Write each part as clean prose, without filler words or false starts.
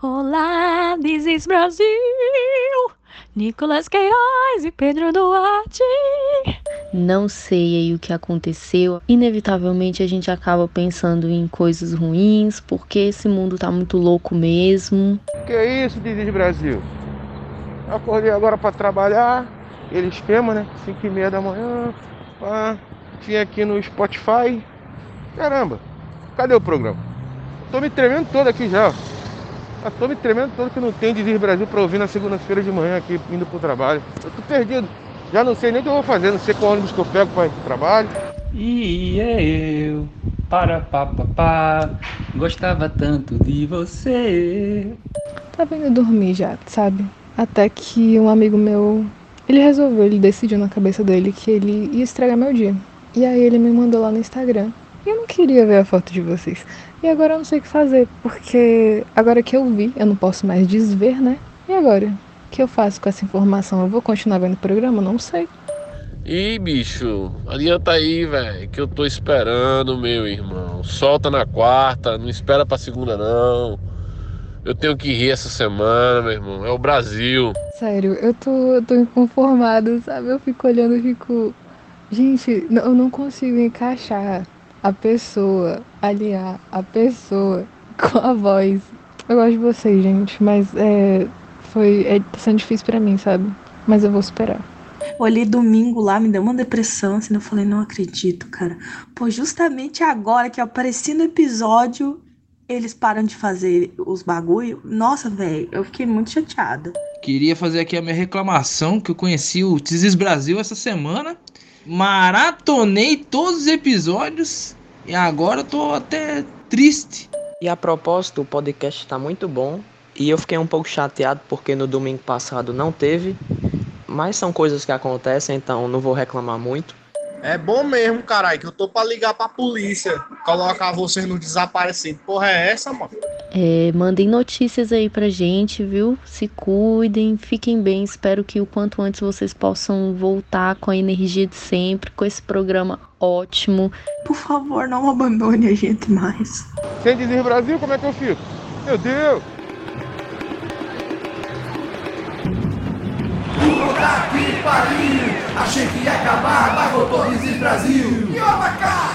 Olá, This Is Brasil, Nicolas Queiroz e Pedro Duarte. Não sei aí o que aconteceu. Inevitavelmente a gente acaba pensando em coisas ruins, porque esse mundo tá muito louco mesmo. Que é isso, This Is Brasil? Acordei agora pra trabalhar, aquele esquema, né? 5h30 da manhã, pá. Vim aqui no Spotify. Caramba, cadê o programa? Tô me tremendo todo aqui já. Tô me tremendo todo que não tem This Is Brasil pra ouvir na segunda-feira de manhã aqui, indo pro trabalho. Eu tô perdido. Já não sei nem o que eu vou fazer, não sei qual ônibus que eu pego para ir pro trabalho. E é eu, para papapá, gostava tanto de você. Tá vendo dormir já, sabe? Até que um amigo meu, ele decidiu na cabeça dele que ele ia estragar meu dia. E aí ele me mandou lá no Instagram. E eu não queria ver a foto de vocês. E agora eu não sei o que fazer, porque agora que eu vi, eu não posso mais desver, né? E agora? O que eu faço com essa informação? Eu vou continuar vendo o programa? Não sei. Ih, bicho, adianta aí, velho, que eu tô esperando, meu irmão. Solta na quarta, não espera pra segunda, não. Eu tenho que rir essa semana, meu irmão. É o Brasil. Sério, eu tô inconformado, sabe? Eu fico olhando e fico... Gente, eu não consigo encaixar a pessoa, alinhar a pessoa com a voz. Eu gosto de vocês, gente, mas tá sendo difícil pra mim, sabe? Mas eu vou superar. Olhei domingo lá, me deu uma depressão, assim, eu falei, não acredito, cara. Pô, justamente agora que eu apareci no episódio, eles param de fazer os bagulho. Nossa, velho, eu fiquei muito chateada. Queria fazer aqui a minha reclamação, que eu conheci o This Is Brasil essa semana. Maratonei todos os episódios e agora eu tô até triste. E a propósito, o podcast tá muito bom. E eu fiquei um pouco chateado porque no domingo passado não teve. Mas são coisas que acontecem, então não vou reclamar muito. É bom mesmo, caralho, que eu tô pra ligar pra polícia. Colocar vocês no desaparecido. Porra, é essa, mano? É, mandem notícias aí pra gente, viu? Se cuidem, fiquem bem. Espero que o quanto antes vocês possam voltar com a energia de sempre, com esse programa ótimo. Por favor, não abandone a gente mais. Sem dizer Brasil, como é que eu fico? Meu Deus! Puta que pariu, achei que ia acabar, mas voltou This Is Brasil. E o abacá?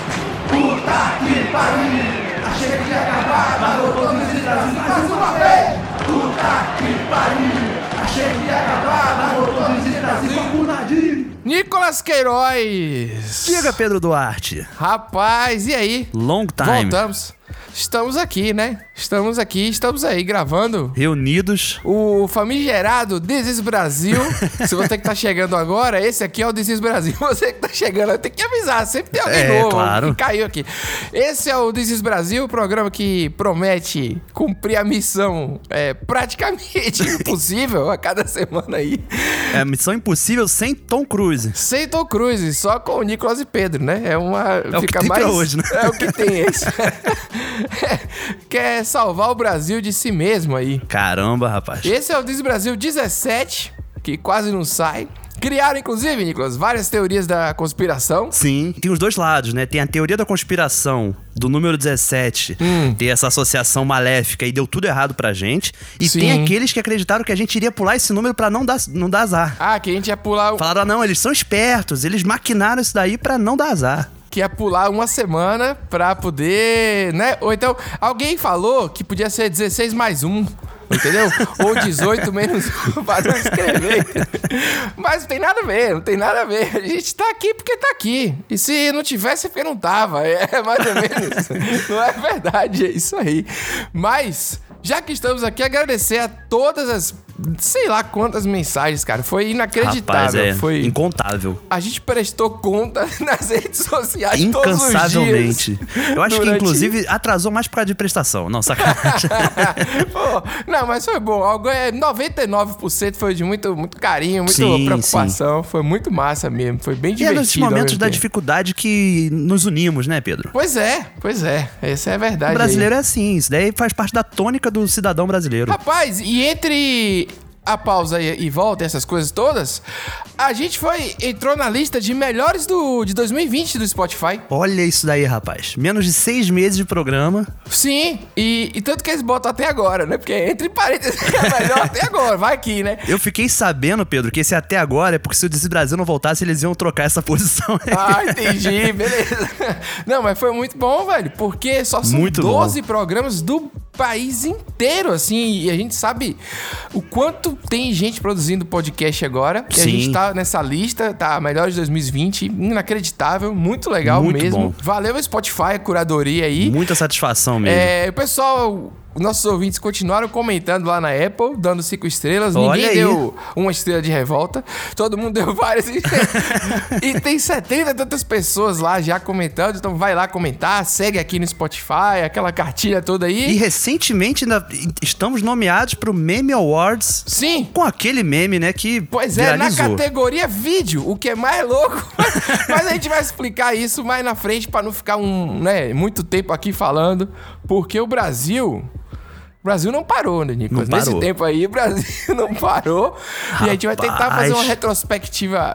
Puta que pariu, achei que ia acabar, mas voltou This Is Brasil mais uma vez. Puta que pariu, achei que ia acabar, mas voltou This Is Brasil com o Nadir. Nicolas Queiroz. Diga, Pedro Duarte. Rapaz, e aí? Long time. Voltamos. Estamos aqui, né? Estamos aí gravando. Reunidos. O famigerado This Is Brasil. Se você que tá chegando agora, esse aqui é o This Is Brasil. Você que tá chegando, eu tenho que avisar. Sempre tem alguém novo claro. Que caiu aqui. Esse é o This Is Brasil, o programa que promete cumprir a missão praticamente impossível a cada semana aí. É, missão impossível sem Tom Cruise. Sem Tom Cruise, só com o Nicolas e Pedro, né? É o que tem mais pra hoje, né? É o que tem esse. Quer salvar o Brasil de si mesmo aí. Caramba, rapaz. Esse é o This Brasil 17, que quase não sai. Criaram, inclusive, Nicolas, várias teorias da conspiração. Sim, tem os dois lados, né? Tem a teoria da conspiração do número 17, ter essa associação maléfica e deu tudo errado pra gente. E sim, tem aqueles que acreditaram que a gente iria pular esse número pra não dar azar. Ah, que a gente ia pular... Falaram, não, eles são espertos, eles maquinaram isso daí pra não dar azar. Que ia pular uma semana pra poder, né? Ou então, alguém falou que podia ser 16+1, entendeu? Ou 18-1, para não escrever. Mas não tem nada a ver. A gente tá aqui porque tá aqui. E se não tivesse, porque não tava. É mais ou menos. Não é verdade, é isso aí. Mas, já que estamos aqui, agradecer a todas as... Sei lá quantas mensagens, cara. Foi inacreditável. Rapaz, foi incontável. A gente prestou conta nas redes sociais todos os dias. Incansavelmente. Eu acho que, inclusive, atrasou mais por causa de prestação. Não, sacanagem. Pô, não, mas foi bom. 99% foi de muito, muito carinho, muita preocupação. Sim. Foi muito massa mesmo. Foi bem divertido. E é nesses momentos da dificuldade que nos unimos, né, Pedro? Pois é. Essa é a verdade. O brasileiro é assim. Isso daí faz parte da tônica do cidadão brasileiro. Rapaz, e entre... a pausa e volta, essas coisas todas, a gente entrou na lista de melhores de 2020 do Spotify. Olha isso daí, rapaz. Menos de 6 meses de programa. Sim, e tanto que eles botam até agora, né? Porque entre parênteses é melhor até agora, vai aqui, né? Eu fiquei sabendo, Pedro, que esse até agora é porque se o This Is Brasil não voltasse, eles iam trocar essa posição. Ah, entendi, beleza. Não, mas foi muito bom, velho, porque só são muito 12 bom. Programas do país inteiro, assim, e a gente sabe o quanto tem gente produzindo podcast agora, e a gente tá nessa lista, tá, melhor de 2020, inacreditável, muito legal muito mesmo. Bom. Valeu Spotify, a curadoria aí. Muita satisfação mesmo. É, o pessoal... Nossos ouvintes continuaram comentando lá na Apple, dando 5 estrelas. Olha, ninguém aí deu 1 estrela de revolta. Todo mundo deu várias. E tem 70 e tantas pessoas lá já comentando. Então vai lá comentar, segue aqui no Spotify, aquela cartilha toda aí. E recentemente ainda estamos nomeados pro Meme Awards. Sim. Com aquele meme, né, que pois é, viralizou. Na categoria vídeo, o que é mais louco. Mas a gente vai explicar isso mais na frente pra não ficar muito tempo aqui falando. Porque o Brasil não parou, né, Nicolas? Não parou. Nesse tempo aí, o Brasil não parou. Rapaz. E a gente vai tentar fazer uma retrospectiva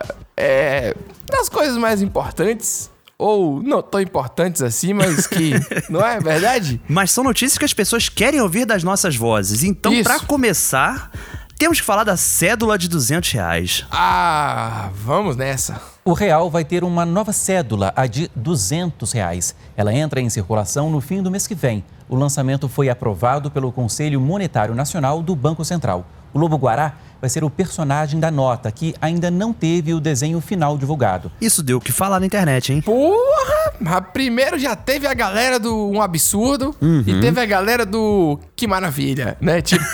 das coisas mais importantes. Ou não tão importantes assim, mas que... não é verdade? Mas são notícias que as pessoas querem ouvir das nossas vozes. Então, para começar, temos que falar da cédula de R$200. Ah, vamos nessa. O real vai ter uma nova cédula, a de R$200. Ela entra em circulação no fim do mês que vem. O lançamento foi aprovado pelo Conselho Monetário Nacional do Banco Central. O Lobo Guará vai ser o personagem da nota, que ainda não teve o desenho final divulgado. Isso deu o que falar na internet, hein? Porra! Primeiro já teve a galera do Um Absurdo e teve a galera do Que Maravilha, né? Tipo...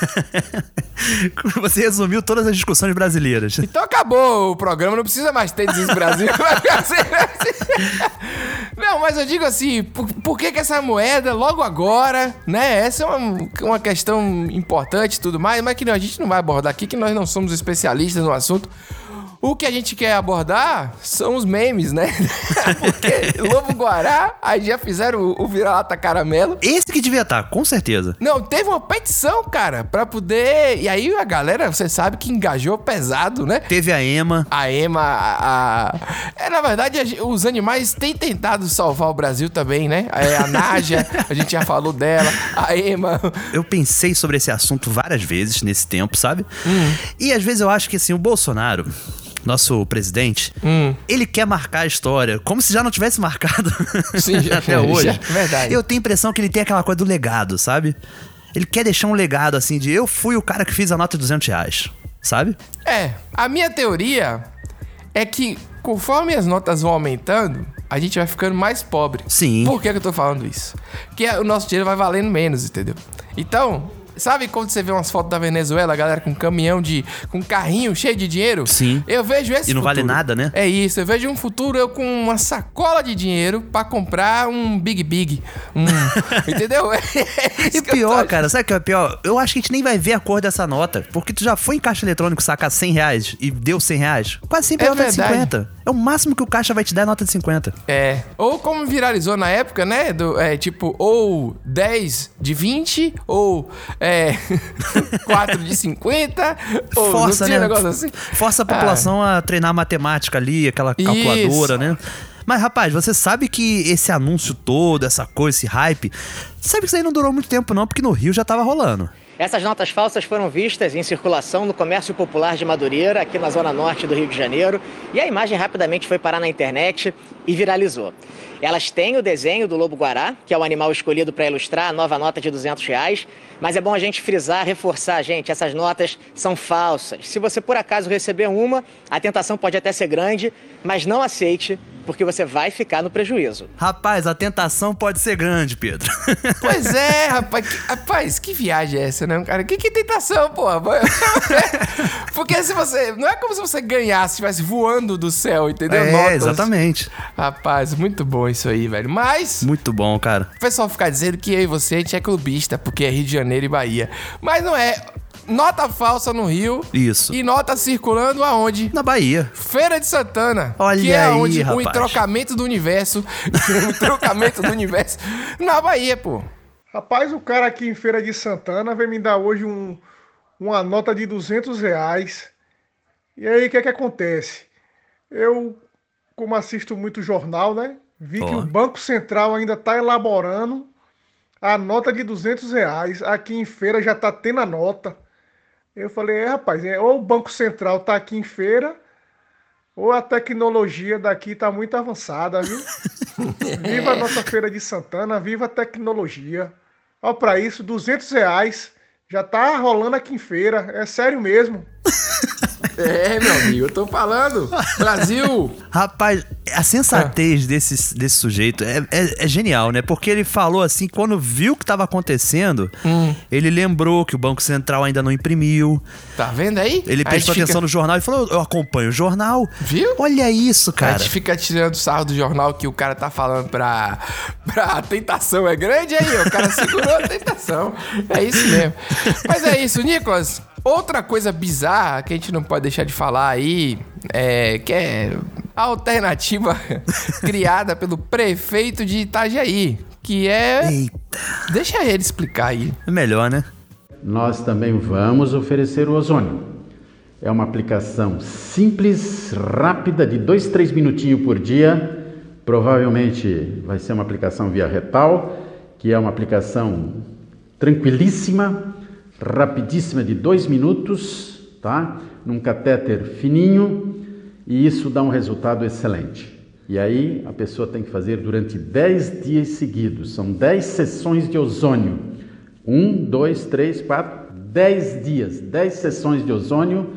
Você resumiu todas as discussões brasileiras. Então acabou o programa, não precisa mais ter This Is Brasil. Não, mas eu digo assim, por que essa moeda logo agora, né? Essa é uma questão importante e tudo mais, mas que a gente não vai abordar aqui, que nós não somos especialistas no assunto. O que a gente quer abordar são os memes, né? Porque Lobo Guará, aí já fizeram o vira-lata caramelo. Esse que devia estar, com certeza. Não, teve uma petição, cara, pra poder... E aí a galera, você sabe que engajou pesado, né? Teve a Ema. Na verdade, os animais têm tentado salvar o Brasil também, né? A Naja, a gente já falou dela. A Ema. Eu pensei sobre esse assunto várias vezes nesse tempo, sabe? E às vezes eu acho que, assim, o Bolsonaro... nosso presidente, ele quer marcar a história, como se já não tivesse marcado. Sim, até hoje. Verdade. Eu tenho a impressão que ele tem aquela coisa do legado, sabe? Ele quer deixar um legado, assim, de eu fui o cara que fiz a nota de R$200, sabe? É, a minha teoria é que conforme as notas vão aumentando, a gente vai ficando mais pobre. Sim. Por que eu tô falando isso? Porque o nosso dinheiro vai valendo menos, entendeu? Então... Sabe quando você vê umas fotos da Venezuela, a galera com caminhão com carrinho cheio de dinheiro? Sim. Eu vejo esse futuro. E não vale nada, né? É isso. Eu vejo um futuro eu com uma sacola de dinheiro pra comprar um Big. Entendeu? E pior, cara, sabe o que é pior? Eu acho que a gente nem vai ver a cor dessa nota. Porque tu já foi em caixa eletrônico sacar R$100 e deu R$100. Quase sempre é nota de 50. É o máximo que o caixa vai te dar é nota de 50. É. Ou como viralizou na época, né? Ou 10 de 20, ou... 4 de 50, ou força, né? Um negócio assim. Força a população a treinar matemática ali, aquela calculadora, né? Mas, rapaz, você sabe que esse anúncio todo, essa coisa, esse hype, sabe que isso aí não durou muito tempo não, porque no Rio já tava rolando. Essas notas falsas foram vistas em circulação no Comércio Popular de Madureira, aqui na zona norte do Rio de Janeiro, e a imagem rapidamente foi parar na internet e viralizou. Elas têm o desenho do Lobo Guará, que é o animal escolhido para ilustrar a nova nota de R$200, mas é bom a gente frisar, reforçar, gente, essas notas são falsas. Se você por acaso receber uma, a tentação pode até ser grande, mas não aceite, porque você vai ficar no prejuízo. Rapaz, a tentação pode ser grande, Pedro. Pois é, rapaz. Que viagem é essa, né, cara? Que tentação, porra? Porque se você... Não é como se você ganhasse, estivesse voando do céu, entendeu? É, notas. Exatamente. Rapaz, muito bom isso aí, velho. Mas... Muito bom, cara. O pessoal fica dizendo que eu e você, a gente é clubista, porque é Rio de Janeiro e Bahia. Mas não é... Nota falsa no Rio. Isso. E nota circulando aonde? Na Bahia. Feira de Santana. Olha que é aí, onde rapaz. O entrocamento do universo. O entrocamento do universo na Bahia, pô. Rapaz, o cara aqui em Feira de Santana veio me dar hoje um uma nota de R$200. E aí, o que é que acontece? Eu, como assisto muito jornal, né? Vi que o Banco Central ainda está elaborando a nota de R$200. Aqui em Feira já está tendo a nota. Eu falei, rapaz, ou o Banco Central está aqui em Feira, ou a tecnologia daqui está muito avançada, viu? Viva a nossa Feira de Santana, viva a tecnologia. Olha para isso, R$200. Já tá rolando aqui em Feira, é sério mesmo. É, meu amigo, eu tô falando. Brasil! Rapaz, a sensatez desse sujeito é genial, né? Porque ele falou assim, quando viu o que tava acontecendo, ele lembrou que o Banco Central ainda não imprimiu. Tá vendo aí? Ele prestou atenção no jornal e falou, eu acompanho o jornal. Viu? Olha isso, cara. A gente fica tirando sarro do jornal que o cara tá falando pra tentação é grande aí, o cara segurou a tentação. É isso mesmo. Mas é isso, Nicolas. Outra coisa bizarra que a gente não pode deixar de falar aí, que é a alternativa criada pelo prefeito de Itajaí, que é... Eita. Deixa ele explicar aí. Melhor, né? Nós também vamos oferecer o ozônio. É uma aplicação simples, rápida, de 2-3 minutinhos por dia. Provavelmente vai ser uma aplicação via retal, que é uma aplicação tranquilíssima, rapidíssima, de 2 minutos, tá? Num catéter fininho, e isso dá um resultado excelente. E aí a pessoa tem que fazer durante 10 dias seguidos, são 10 sessões de ozônio. 1, 2, 3, 4, 10 dias, 10 sessões de ozônio.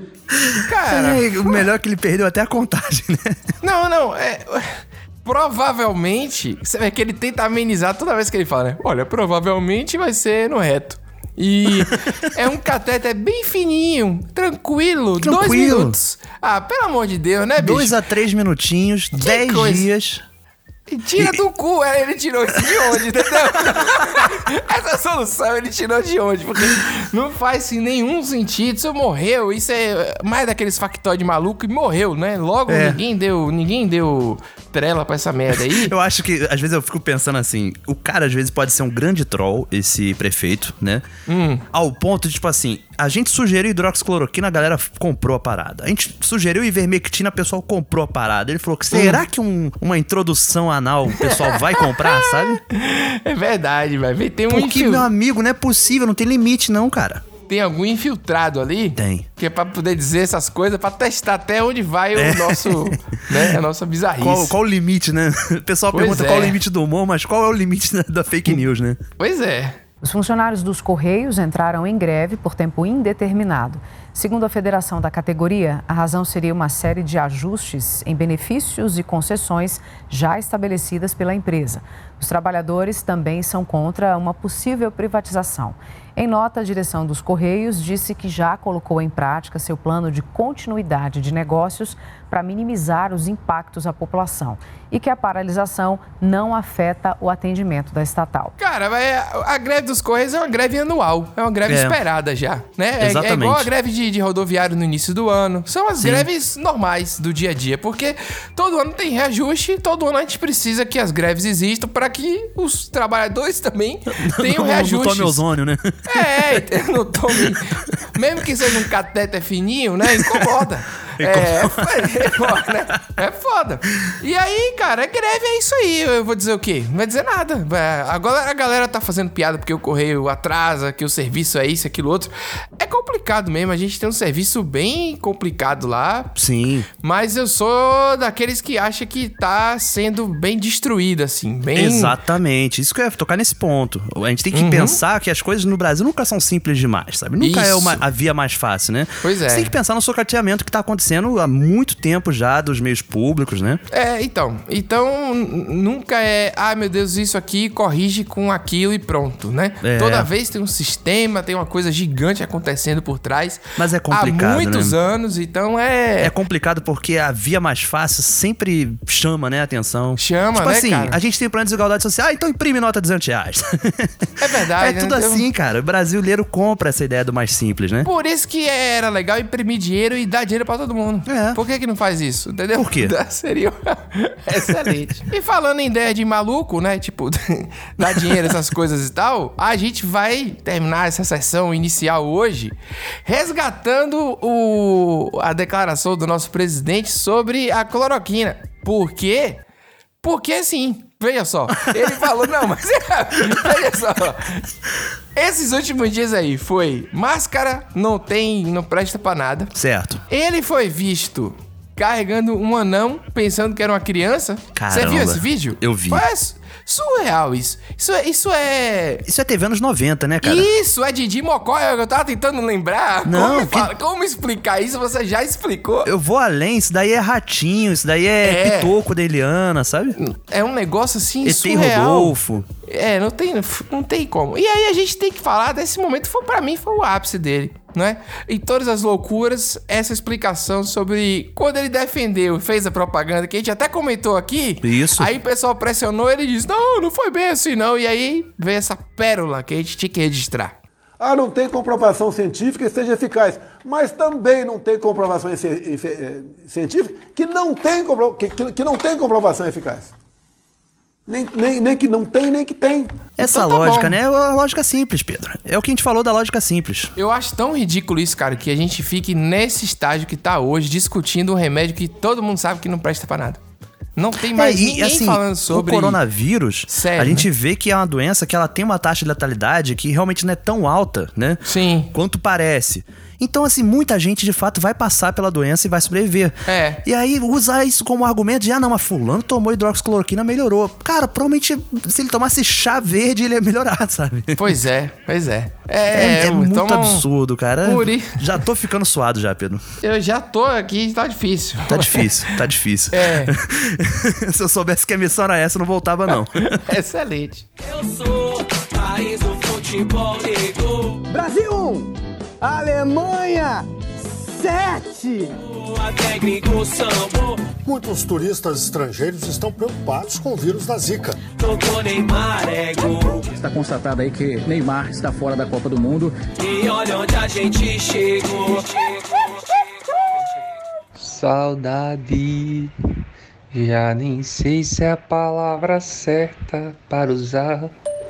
Cara, o melhor é que ele perdeu até a contagem, né? Não, provavelmente, é que ele tenta amenizar toda vez que ele fala, né? Olha, provavelmente vai ser no reto. E é um cateter bem fininho, tranquilo, 2 minutos. Ah, pelo amor de Deus, né, bicho? 2 a 3 minutinhos, que 10 coisa. Dias. E tira do cu, ele tirou isso de onde, entendeu? Essa solução ele tirou de onde, porque não faz assim, nenhum sentido, isso morreu, isso é mais daqueles factóide maluco e morreu, né? Logo, ninguém deu trela pra essa merda aí. Eu acho que, às vezes eu fico pensando assim, o cara às vezes pode ser um grande troll, esse prefeito, né? Ao ponto de, tipo assim, a gente sugeriu hidroxicloroquina, a galera comprou a parada. A gente sugeriu ivermectina, o pessoal comprou a parada. Ele falou que será que uma introdução anal o pessoal vai comprar, sabe? É verdade, velho. Porque, meu amigo, não é possível, não tem limite não, cara. Tem algum infiltrado ali? Tem. Que é pra poder dizer essas coisas, pra testar até onde vai o nosso, né, a nossa bizarrice. Qual o limite, né? O pessoal pergunta qual o limite do humor, mas qual é o limite da fake news, né? Pois é. Os funcionários dos Correios entraram em greve por tempo indeterminado. Segundo a federação da categoria, a razão seria uma série de ajustes em benefícios e concessões já estabelecidas pela empresa. Os trabalhadores também são contra uma possível privatização. Em nota, a direção dos Correios disse que já colocou em prática seu plano de continuidade de negócios para minimizar os impactos à população e que a paralisação não afeta o atendimento da estatal. Cara, a greve dos Correios é uma greve anual, é uma greve esperada já, né? É igual a greve de rodoviário no início do ano. São as greves normais do dia a dia, porque todo ano tem reajuste, todo ano a gente precisa que as greves existam para que os trabalhadores também tenham reajustes. Não tome ozônio, né? Não tome... Mesmo que seja um cateter fininho, né? Incomoda. É foda. E aí, cara, greve é isso aí. Eu vou dizer o quê? Não vai dizer nada. Agora a galera tá fazendo piada porque o correio atrasa, que o serviço é isso, aquilo, outro. É complicado mesmo. A gente tem um serviço bem complicado lá. Sim. Mas eu sou daqueles que acha que tá sendo bem destruído, assim. Bem... Exatamente. Isso que eu ia tocar nesse ponto. A gente tem que pensar que as coisas no Brasil nunca são simples demais, sabe? Nunca isso. É a via mais fácil, né? Pois é. Você tem que pensar no socateamento que tá acontecendo há muito tempo já dos meios públicos, né? Então nunca é, meu Deus, isso aqui corrige com aquilo e pronto, né? Toda vez tem um sistema, tem uma coisa gigante acontecendo por trás. Mas é complicado, há muitos anos, então é complicado porque a via mais fácil sempre chama, né, a atenção. Chama, tipo, né, assim, cara? A gente tem plano de desigualdade social, então imprime nota de R$200. É verdade. Tudo assim, cara. O brasileiro compra essa ideia do mais simples, né? Por isso que era legal imprimir dinheiro e dar dinheiro pra todo mundo. mundo. É. Por que que não faz isso? Entendeu? Por quê? Seria excelente. E falando em ideia de maluco, né? Tipo, dar dinheiro, essas coisas e tal, a gente vai terminar essa sessão inicial hoje resgatando a declaração do nosso presidente sobre a cloroquina. Por quê? Porque sim. Veja só, ele falou, não, mas veja só, esses últimos dias aí foi máscara, não presta pra nada. Certo. Ele foi visto carregando um anão, pensando que era uma criança. Caramba. Você viu esse vídeo? Eu vi. Mas surreal isso. Isso é TV anos 90, né, cara? Isso, é Didi Mocó, eu tava tentando lembrar. Não, como explicar isso? Você já explicou. Eu vou além, isso daí é ratinho, isso daí é pitoco da Eliana, sabe? É um negócio assim, ET surreal. Rodolfo. É, não tem como. E aí a gente tem que falar desse momento, pra mim foi o ápice dele. Né? Em todas as loucuras, essa explicação sobre quando ele defendeu, fez a propaganda, que a gente até comentou aqui. Isso. Aí o pessoal pressionou, ele disse, não foi bem assim não. E aí veio essa pérola que a gente tinha que registrar. Ah, não tem comprovação científica que seja eficaz. Mas também não tem comprovação científica que não tem comprovação eficaz. Nem que não tem, nem que tem. Essa então, lógica, bom. Né? É uma lógica simples, Pedro. É o que a gente falou da lógica simples. Eu acho tão ridículo isso, cara, que a gente fique nesse estágio que tá hoje, discutindo um remédio que todo mundo sabe que não presta pra nada. Não tem mais ninguém assim, falando sobre... O coronavírus, sério, a gente vê que é uma doença que ela tem uma taxa de letalidade que realmente não é tão alta, né? Sim. Quanto parece. Então, assim, muita gente, de fato, vai passar pela doença e vai sobreviver. É. E aí, usar isso como argumento de, mas fulano tomou hidroxicloroquina, melhorou. Cara, provavelmente, se ele tomasse chá verde, ele ia melhorar, sabe? Pois é. É muito absurdo, cara. Já tô ficando suado já, Pedro. Eu já tô aqui, tá difícil. É. Se eu soubesse que a missão era essa, eu não voltava, não. Excelente. Eu sou país do futebol negro. Brasil 1! Alemanha 7! Muitos turistas estrangeiros estão preocupados com o vírus da Zika. Está constatado aí que Neymar está fora da Copa do Mundo. E olha onde a gente chegou. Saudade. Já nem sei se é a palavra certa para usar.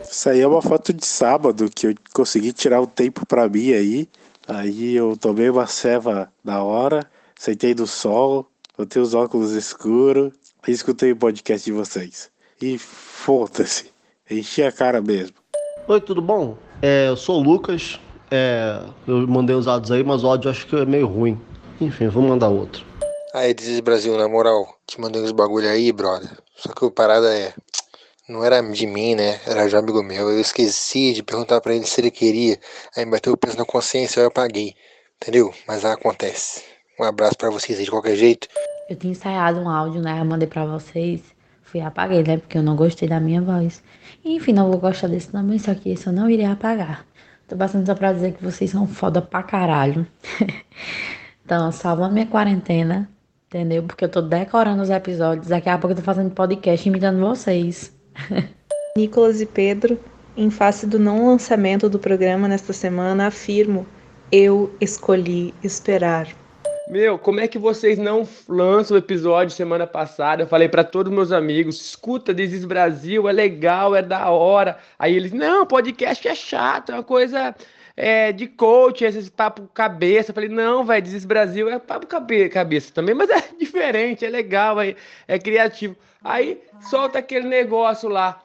Isso aí é uma foto de sábado que eu consegui tirar um tempo pra mim aí. Aí eu tomei uma ceva na hora, sentei no sol, botei os óculos escuros e escutei o podcast de vocês. E foda-se, enchi a cara mesmo. Oi, tudo bom? Eu sou o Lucas. Eu mandei os áudios aí, mas o áudio acho que é meio ruim. Enfim, vou mandar outro. Aí, This Is Brasil, na moral, te mandei uns bagulho aí, brother. Só que a parada é... Não era de mim, né? Era de um amigo meu. Eu esqueci de perguntar pra ele se ele queria. Aí me bateu o peso na consciência e eu apaguei. Entendeu? Mas acontece. Um abraço pra vocês aí de qualquer jeito. Eu tinha ensaiado um áudio, né? Eu mandei pra vocês. Fui e apaguei, né? Porque eu não gostei da minha voz. Enfim, não vou gostar desse também. Só que esse eu não iria apagar. Tô passando só pra dizer que vocês são foda pra caralho. Então, salva a minha quarentena. Entendeu? Porque eu tô decorando os episódios. Daqui a pouco eu tô fazendo podcast imitando vocês. Nicolas e Pedro, em face do não lançamento do programa nesta semana, afirmo, eu escolhi esperar. Meu, como é que vocês não lançam o episódio semana passada? Eu falei pra todos meus amigos, escuta This Is Brasil, é legal, é da hora. Aí eles, não, podcast é chato, é uma coisa de coach, esse papo cabeça. Eu falei, não, velho, This Is Brasil é papo cabeça também, mas é diferente, é legal, é criativo. Aí solta aquele negócio lá,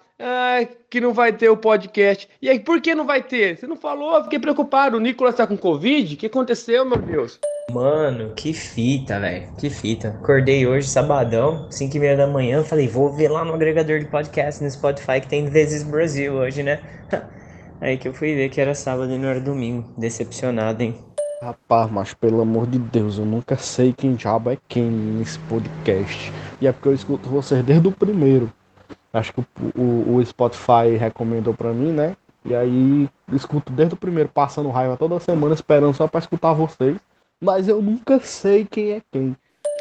que não vai ter o podcast. E aí, por que não vai ter? Você não falou, eu fiquei preocupado. O Nicolas tá com Covid? O que aconteceu, meu Deus? Mano, que fita, velho. Que fita. Acordei hoje, sabadão, 5h30 da manhã. Falei, vou ver lá no agregador de podcast, no Spotify, que tem This Is Brasil hoje, né? Aí que eu fui ver que era sábado e não era domingo. Decepcionado, hein? Rapaz, mas pelo amor de Deus, eu nunca sei quem diabo é quem nesse podcast. E é porque eu escuto vocês desde o primeiro. Acho que o Spotify recomendou pra mim, né? E aí escuto desde o primeiro, passando raiva toda semana, esperando só pra escutar vocês. Mas eu nunca sei quem é quem.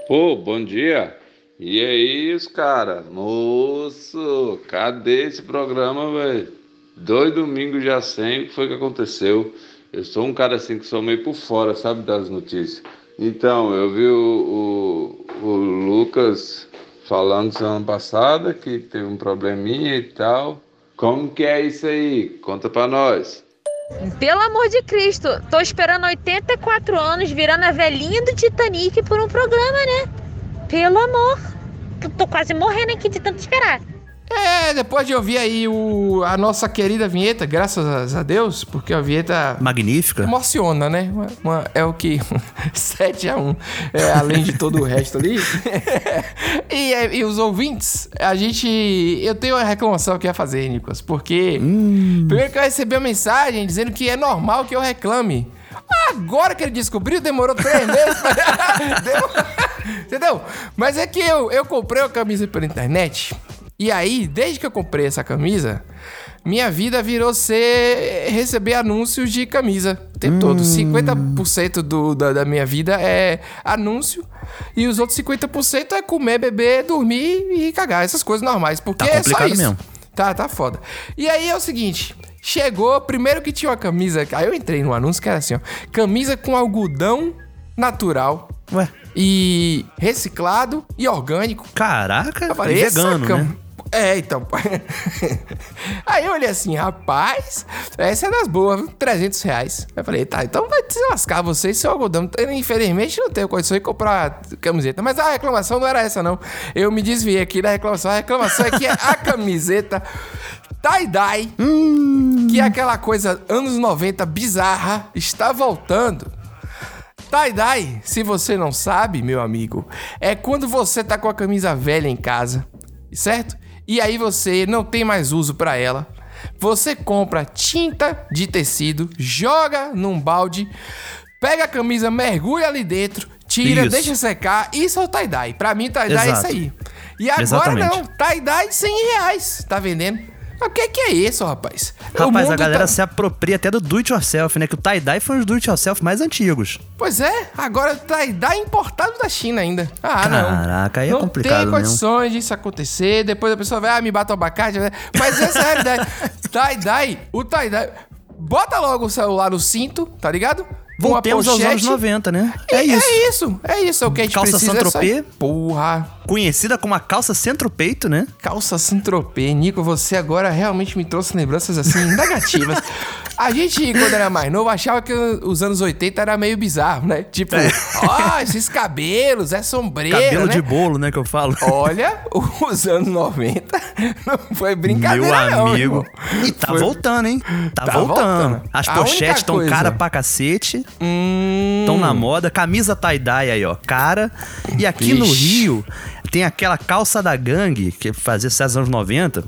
Ô, bom dia. E é isso, cara. Moço, cadê esse programa, velho? 2 domingos já sem, o que foi que aconteceu? Eu sou um cara assim que sou meio por fora, sabe, das notícias. Então, eu vi o Lucas falando semana passada que teve um probleminha e tal. Como que é isso aí? Conta pra nós. Pelo amor de Cristo, tô esperando 84 anos virando a velhinha do Titanic por um programa, né? Pelo amor. Tô quase morrendo aqui de tanto esperar. É, depois de ouvir aí a nossa querida vinheta, graças a Deus, porque a vinheta... magnífica. Emociona, né? É o que... 7-1, além de todo o resto ali. E os ouvintes, a gente... Eu tenho uma reclamação que eu ia fazer, Nicolas, porque... Primeiro que eu recebi uma mensagem dizendo que é normal que eu reclame. Agora que ele descobriu, demorou 3 meses. Entendeu? Mas é que eu comprei a camisa pela internet... E aí, desde que eu comprei essa camisa, minha vida virou ser receber anúncios de camisa o tempo todo. 50% da minha vida é anúncio e os outros 50% é comer, beber, dormir e cagar. Essas coisas normais, porque tá complicado, é só isso. Mesmo. Tá foda. E aí é o seguinte, chegou, primeiro que tinha uma camisa... Aí eu entrei no anúncio que era assim, ó. Camisa com algodão natural. Ué? E reciclado e orgânico. Caraca, eu falei, vegano, né? É, então... Aí eu olhei assim, rapaz, essa é das boas, R$300. Eu falei, tá, então vai se lascar você e seu algodão. Infelizmente não tenho condição de comprar camiseta. Mas a reclamação não era essa, não. Eu me desviei aqui da reclamação. A reclamação é que a camiseta tie-dye, que é aquela coisa anos 90 bizarra, está voltando. Tie-dye, se você não sabe, meu amigo, é quando você tá com a camisa velha em casa, certo? E aí você não tem mais uso pra ela. Você compra tinta de tecido, joga num balde, pega a camisa, mergulha ali dentro, tira, isso. Deixa secar. Isso é o tie-dye. Pra mim, tie-dye é isso aí. E agora exatamente. Não, tie-dye R$100, tá vendendo? O que é isso, rapaz? Rapaz, a galera se apropria até do do-it-yourself, né? Que o tie-dye foi os do-it-yourself mais antigos. Pois é, agora o tie-dye importado da China ainda. Ah, caraca, não. Caraca, aí é complicado mesmo. Não tem condições disso acontecer, depois a pessoa vai, me bata o abacate, né? Mas essa é a realidade. Tie-dye, o tie-dye... Bota logo o celular no cinto, tá ligado? Voltemos aos anos 90, né? É isso. É isso. É o que a gente calça precisa. Calça Saint-Tropez. Porra. Conhecida como a calça centro-peito, né? Calça Saint-Tropez. Nico, você agora realmente me trouxe lembranças assim negativas. A gente, quando era mais novo, achava que os anos 80 era meio bizarro, né? Tipo, esses cabelos, é sombreira, cabelo né? de bolo, né, que eu falo. Olha, os anos 90 não foi brincadeira meu não, amigo. Irmão. E tá foi... voltando, hein? Tá voltando. As pochetes estão cara pra cacete. Estão na moda. Camisa tie-dye aí, ó. Cara. E aqui no Rio... Tem aquela calça da gangue, que fazia sucesso nos anos 90,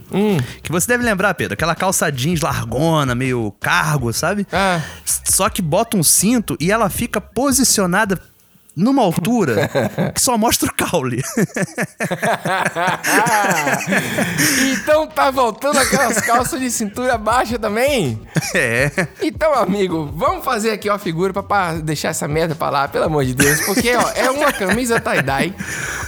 que você deve lembrar, Pedro, aquela calça jeans largona, meio cargo, sabe? Ah. Só que bota um cinto e ela fica posicionada numa altura que só mostra o caule. Então tá voltando aquelas calças de cintura baixa também? É. Então, amigo, vamos fazer aqui uma figura pra deixar essa merda pra lá, pelo amor de Deus. Porque, ó, é uma camisa tie-dye,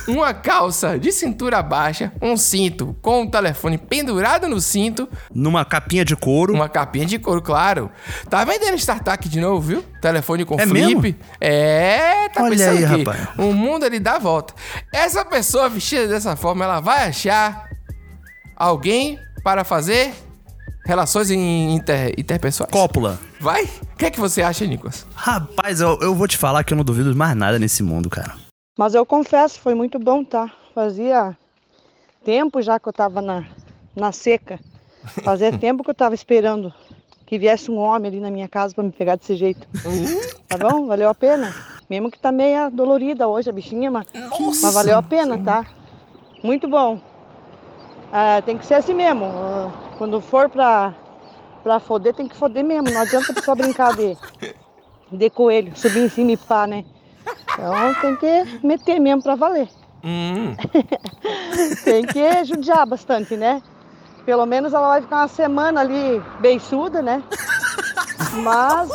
uma calça de cintura baixa, um cinto com o telefone pendurado no cinto. Numa capinha de couro. Uma capinha de couro, claro. Tá vendendo startup de novo, viu? Telefone com flip. Mesmo? É, tá. Olha pensando aí, que rapaz. O mundo, ele dá a volta. Essa pessoa vestida dessa forma, ela vai achar alguém para fazer relações interpessoais? Cópula. Vai? O que é que você acha, Nicolas? Rapaz, eu vou te falar que eu não duvido mais nada nesse mundo, cara. Mas eu confesso, foi muito bom, tá? Fazia tempo já que eu tava na seca. Fazia tempo que eu tava esperando que viesse um homem ali na minha casa pra me pegar desse jeito. Tá bom? Valeu a pena? Mesmo que tá meio dolorida hoje a bichinha, mas valeu a pena, tá? Muito bom. É, tem que ser assim mesmo. Quando for pra foder, tem que foder mesmo. Não adianta só brincar de coelho, subir em cima e pá, né? Então tem que meter mesmo pra valer. Tem que judiar bastante, né? Pelo menos ela vai ficar uma semana ali beiçuda, né? Mas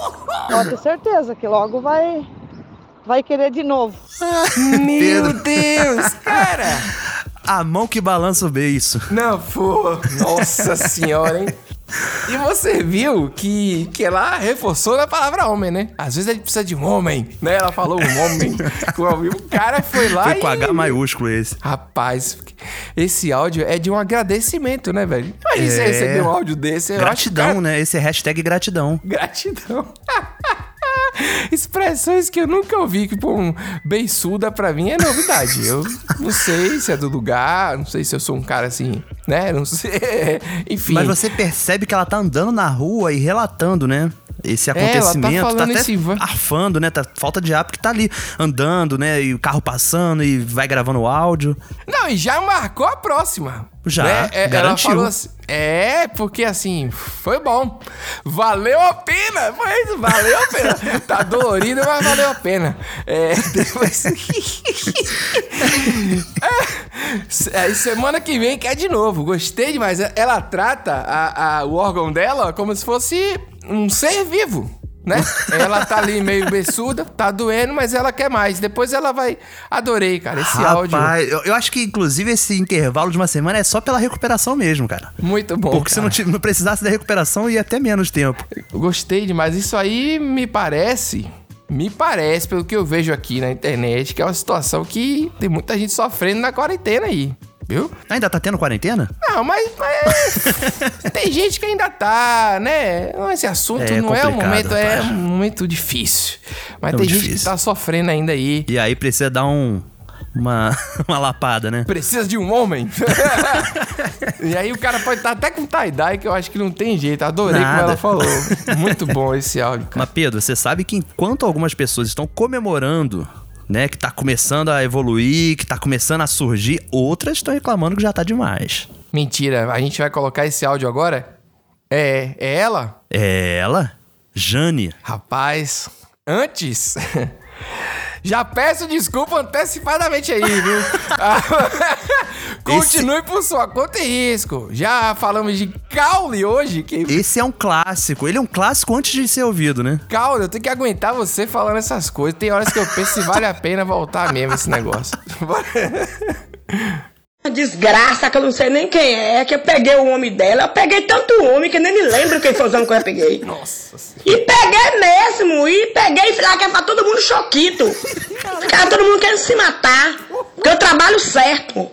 pode ter certeza que logo vai querer de novo. Meu Deus, cara! A mão que balança o beiço. Não, pô. Nossa senhora, hein? E você viu que ela reforçou na palavra homem, né? Às vezes a gente precisa de um homem, né? Ela falou um homem. O cara foi lá e... Foi com H maiúsculo esse. Rapaz, esse áudio é de um agradecimento, né, velho? Imagina você receber um áudio desse. Gratidão, cara... né? Esse é hashtag gratidão. Gratidão. Expressões que eu nunca ouvi, que, pô, um beiçuda pra mim é novidade. Eu não sei se é do lugar, não sei se eu sou um cara assim, né? Não sei. Enfim. Mas você percebe que ela tá andando na rua e relatando, né? Esse acontecimento, ela tá até arfando, né? Tá, falta de ar, porque tá ali andando, né? E o carro passando e vai gravando o áudio. Não, e já marcou a próxima. Já, né? Garantiu. Ela falou assim, porque assim, foi bom. Valeu a pena, foi isso, valeu a pena. Tá dolorido, mas valeu a pena. Depois... Aí semana que vem quer de novo, gostei demais. Ela trata o órgão dela como se fosse... um ser vivo, né? Ela tá ali meio beiçuda, tá doendo, mas ela quer mais. Depois ela vai... Adorei, cara, esse áudio. Eu acho que, inclusive, esse intervalo de uma semana é só pela recuperação mesmo, cara. Muito bom, porque cara, se não precisasse da recuperação, ia até menos tempo. Eu gostei demais. Isso aí me parece, pelo que eu vejo aqui na internet, que é uma situação que tem muita gente sofrendo na quarentena aí. Viu? Ainda tá tendo quarentena? Não, mas tem gente que ainda tá, né? Esse assunto não é o momento, rapaz. É um momento difícil. Mas tem gente que tá sofrendo ainda aí. E aí precisa dar uma lapada, né? Precisa de um homem. E aí o cara pode estar até com tie-dye, que eu acho que não tem jeito. Adorei como ela falou. Muito bom esse áudio, cara. Mas Pedro, você sabe que enquanto algumas pessoas estão comemorando... né, que tá começando a evoluir, que tá começando a surgir, outras estão reclamando que já tá demais. Mentira, a gente vai colocar esse áudio agora? É ela? É ela? Jane. Rapaz, antes... Já peço desculpa antecipadamente aí, viu? Continue por sua conta e risco. Já falamos de caule hoje. Que... Esse é um clássico. Ele é um clássico antes de ser ouvido, né? Caule, eu tenho que aguentar você falando essas coisas. Tem horas que eu penso se vale a pena voltar mesmo esse negócio. Desgraça, que eu não sei nem quem é, que eu peguei o homem dela. Eu peguei tanto homem que nem me lembro quem foi os homens que eu peguei. Nossa senhora. E peguei mesmo, e falei que é pra todo mundo choquito. Cara, todo mundo querendo se matar. Porque eu trabalho certo.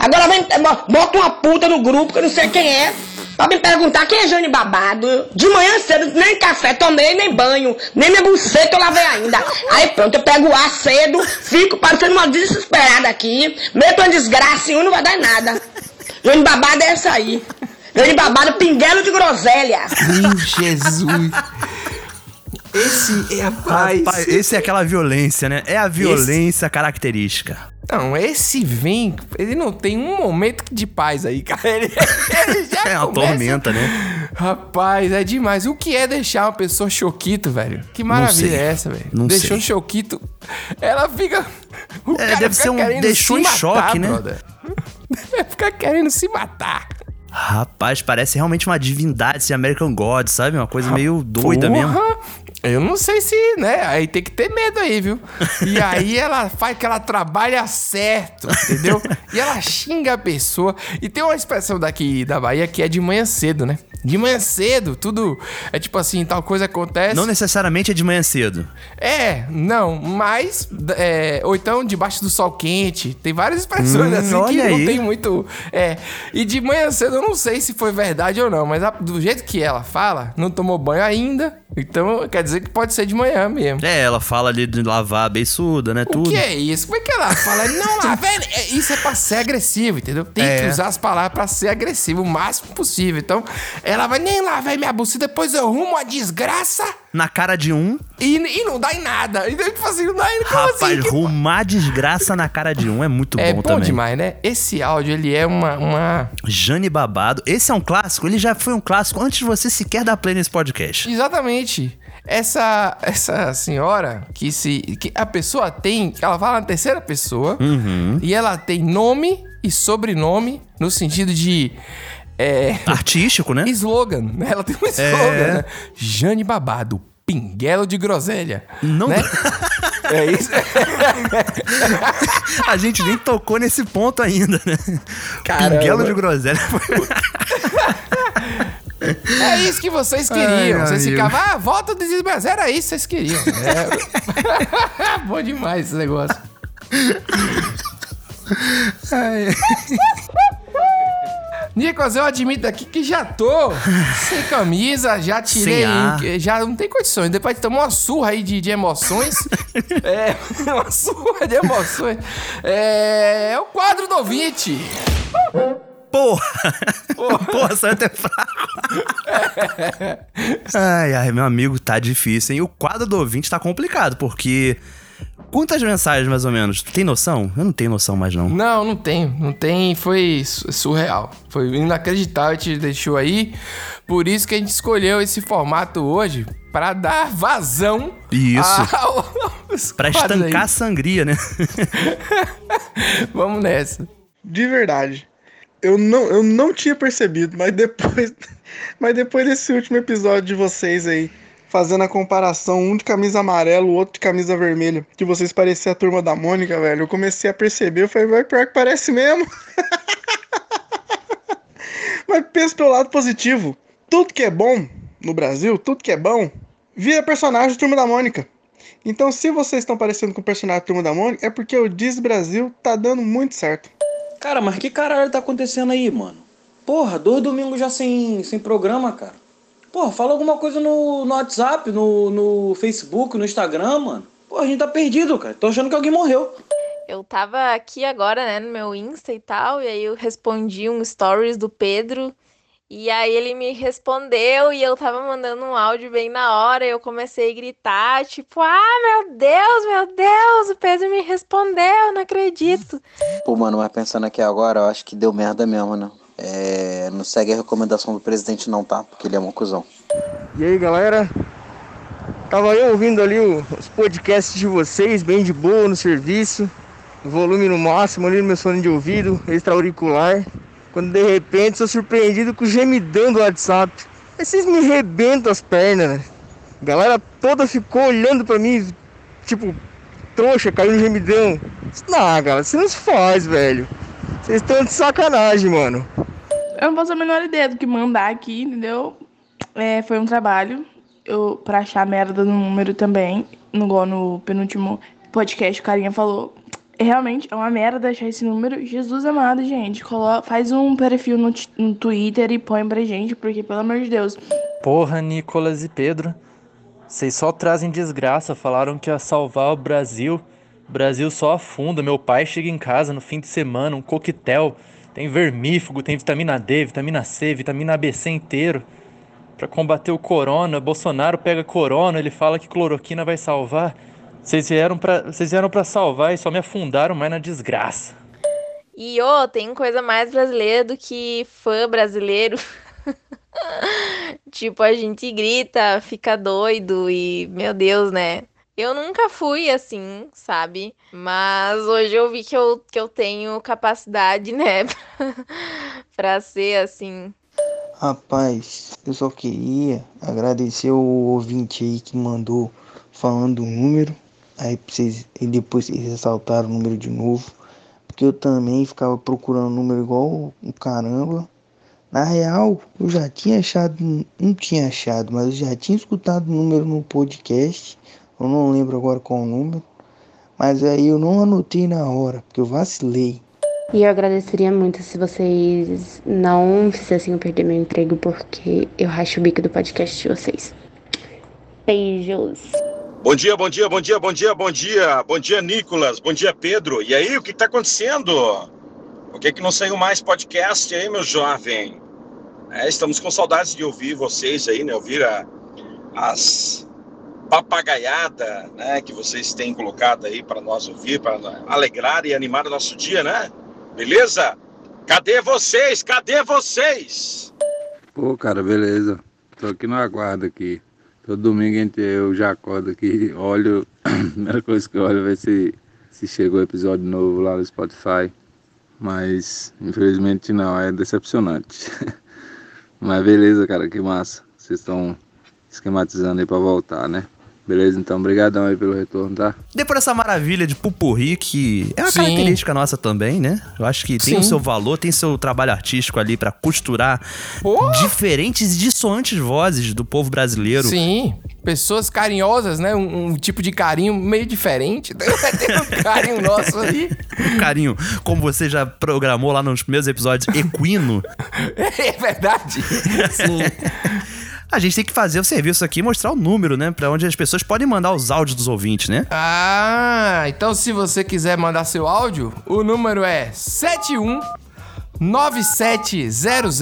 Agora vem, bota uma puta no grupo que eu não sei quem é. Pra me perguntar quem é Jane Babado. De manhã cedo, nem café tomei, nem banho. Nem minha buceta eu lavei ainda. Aí pronto, eu pego o ar cedo, fico parecendo uma desesperada aqui. Meto uma desgraça e não vai dar nada. Jane Babado é essa aí. Jane Babado, pinguelo de groselha. Jesus. Esse é a paz. Rapaz, esse é aquela violência, né? É a violência característica. Não, esse vem... Ele não tem um momento de paz aí, cara. Ele já começa... É uma tormenta, né? Rapaz, é demais. O que é deixar uma pessoa choquito, velho? Que maravilha é essa, velho? Não sei. Deixou choquito... Ela fica... O cara deve fica ser um... Deixou em choque, né? Brother. Deve ficar querendo se matar. Rapaz, parece realmente uma divindade, esse American God, sabe? Uma coisa meio doida mesmo. Eu não sei se, né? Aí tem que ter medo aí, viu? E aí ela faz que ela trabalha certo, entendeu? E ela xinga a pessoa. E tem uma expressão daqui da Bahia que é de manhã cedo, né? De manhã cedo, tudo é tipo assim, tal coisa acontece. Não necessariamente é de manhã cedo. Não, mas... ou então debaixo do sol quente. Tem várias expressões assim que aí. Não tem muito... E de manhã cedo eu não sei se foi verdade ou não, mas do jeito que ela fala, não tomou banho ainda. Então, quer dizer que pode ser de manhã mesmo. Ela fala ali de lavar a beiçuda, né? Tudo. O que é isso? Como é que ela fala? Não lavei... Isso é pra ser agressivo, entendeu? Tem que usar as palavras pra ser agressivo o máximo possível. Então, ela vai nem lavar minha buceta, depois eu rumo a desgraça... Na cara de um... E não dá em nada. Então, tipo assim, não dá em nada. Rapaz, assim, rumar desgraça na cara de um é muito bom também. É bom demais, né? Esse áudio, ele é uma... Jane Babado. Esse é um clássico. Ele já foi um clássico antes de você sequer dar play nesse podcast. Exatamente. Essa senhora que a pessoa tem... Ela fala na terceira pessoa. Uhum. E ela tem nome e sobrenome no sentido de... Artístico, né? Slogan. Ela tem um slogan, né? Jane Babado, pinguelo de groselha. Não, né? É isso. A gente nem tocou nesse ponto ainda, né? Caramba. Pinguelo de groselha. É isso que vocês queriam. Ai, vocês ficavam, volta do This Is Brasil. Era isso que vocês queriam. É... Bom demais esse negócio. Ai. Nicolas, eu admito aqui que já tô sem camisa, já tirei, já não tem condições. Depois de tomar uma surra aí de emoções, uma surra de emoções, é o quadro do ouvinte. Porra, santo é fraco. Ai, meu amigo, tá difícil, hein? O quadro do ouvinte tá complicado, porque... Quantas mensagens, mais ou menos? Tem noção? Eu não tenho noção mais, não. Não tem. Foi surreal. Foi inacreditável, te deixou aí. Por isso que a gente escolheu esse formato hoje, pra dar vazão. Isso. Pra estancar a sangria, né? Vamos nessa. De verdade. Eu não tinha percebido, mas depois desse último episódio de vocês aí, fazendo a comparação, um de camisa amarela, o outro de camisa vermelha, que vocês pareciam a Turma da Mônica, velho. Eu comecei a perceber, eu falei, vai, pior que parece mesmo. Mas pensa pelo lado positivo. Tudo que é bom no Brasil, tudo que é bom, vira personagem de Turma da Mônica. Então, se vocês estão parecendo com o personagem de Turma da Mônica, é porque o This Brasil tá dando muito certo. Cara, mas que caralho tá acontecendo aí, mano? Porra, 2 domingos já sem programa, cara. Pô, fala alguma coisa no WhatsApp, no Facebook, no Instagram, mano. Pô, a gente tá perdido, cara. Tô achando que alguém morreu. Eu tava aqui agora, né, no meu Insta e tal, e aí eu respondi um stories do Pedro, e aí ele me respondeu, e eu tava mandando um áudio bem na hora, e eu comecei a gritar, tipo, meu Deus, o Pedro me respondeu, não acredito. Pô, mano, mas pensando aqui agora, eu acho que deu merda mesmo, né? Não segue a recomendação do presidente não, tá? Porque ele é um cuzão. E aí, galera? Tava eu ouvindo ali os podcasts de vocês, bem de boa no serviço, volume no máximo ali no meu fone de ouvido, extra-auricular. Quando de repente sou surpreendido com o gemidão do WhatsApp. Aí vocês me rebentam as pernas, né? A galera toda ficou olhando pra mim, tipo, trouxa, caiu no gemidão. Não, galera, você não se faz, velho. Vocês estão de sacanagem, mano. Eu não posso ter a menor ideia do que mandar aqui, entendeu? Foi um trabalho pra achar merda no número também. No penúltimo podcast o carinha falou. Realmente é uma merda achar esse número. Jesus amado, gente. Faz um perfil no Twitter e põe pra gente, porque pelo amor de Deus. Porra, Nicolas e Pedro. Vocês só trazem desgraça. Falaram que ia salvar o Brasil. O Brasil só afunda. Meu pai chega em casa no fim de semana, um coquetel. Tem vermífugo, tem vitamina D, vitamina C, vitamina ABC inteiro. Pra combater o corona, Bolsonaro pega corona, ele fala que cloroquina vai salvar. Vocês vieram pra salvar e só me afundaram mais na desgraça. E tem coisa mais brasileira do que fã brasileiro. Tipo, a gente grita, fica doido e, meu Deus, né? Eu nunca fui assim, sabe? Mas hoje eu vi que eu tenho capacidade, né? pra ser assim. Rapaz, eu só queria agradecer o ouvinte aí que mandou falando o número. Aí depois vocês ressaltaram o número de novo. Porque eu também ficava procurando o número igual o caramba. Na real, eu já tinha achado, não tinha achado, mas eu já tinha escutado o número no podcast. Eu não lembro agora qual o número, mas aí eu não anotei na hora, porque eu vacilei. E eu agradeceria muito se vocês não fizessem eu perder meu emprego, porque eu racho o bico do podcast de vocês. Beijos. Bom dia. Bom dia, Nicolas. Bom dia, Pedro. E aí, o que tá acontecendo? Por que não saiu mais podcast aí, meu jovem? Estamos com saudades de ouvir vocês aí, né? Ouvir as... papagaiada, né, que vocês têm colocado aí para nós ouvir, para alegrar e animar o nosso dia, né? Beleza? Cadê vocês? Pô, cara, beleza. Tô aqui no aguardo aqui. Todo domingo eu já acordo aqui, olho, a primeira coisa que eu olho é ver se chegou episódio novo lá no Spotify. Mas, infelizmente não, é decepcionante. Mas beleza, cara, que massa. Vocês estão esquematizando aí para voltar, né? Beleza, então, obrigadão aí pelo retorno, tá? Depois dessa maravilha de pupurri, que é uma característica nossa também, né? Eu acho que tem o seu valor, tem seu trabalho artístico ali pra costurar diferentes e dissonantes vozes do povo brasileiro. Sim, pessoas carinhosas, né? Um tipo de carinho meio diferente. Tem um carinho nosso ali. Um carinho, como você já programou lá nos primeiros episódios, equino. É verdade, sim. A gente tem que fazer o serviço aqui e mostrar o número, né? Pra onde as pessoas podem mandar os áudios dos ouvintes, né? Ah, então se você quiser mandar seu áudio, o número é 71 9700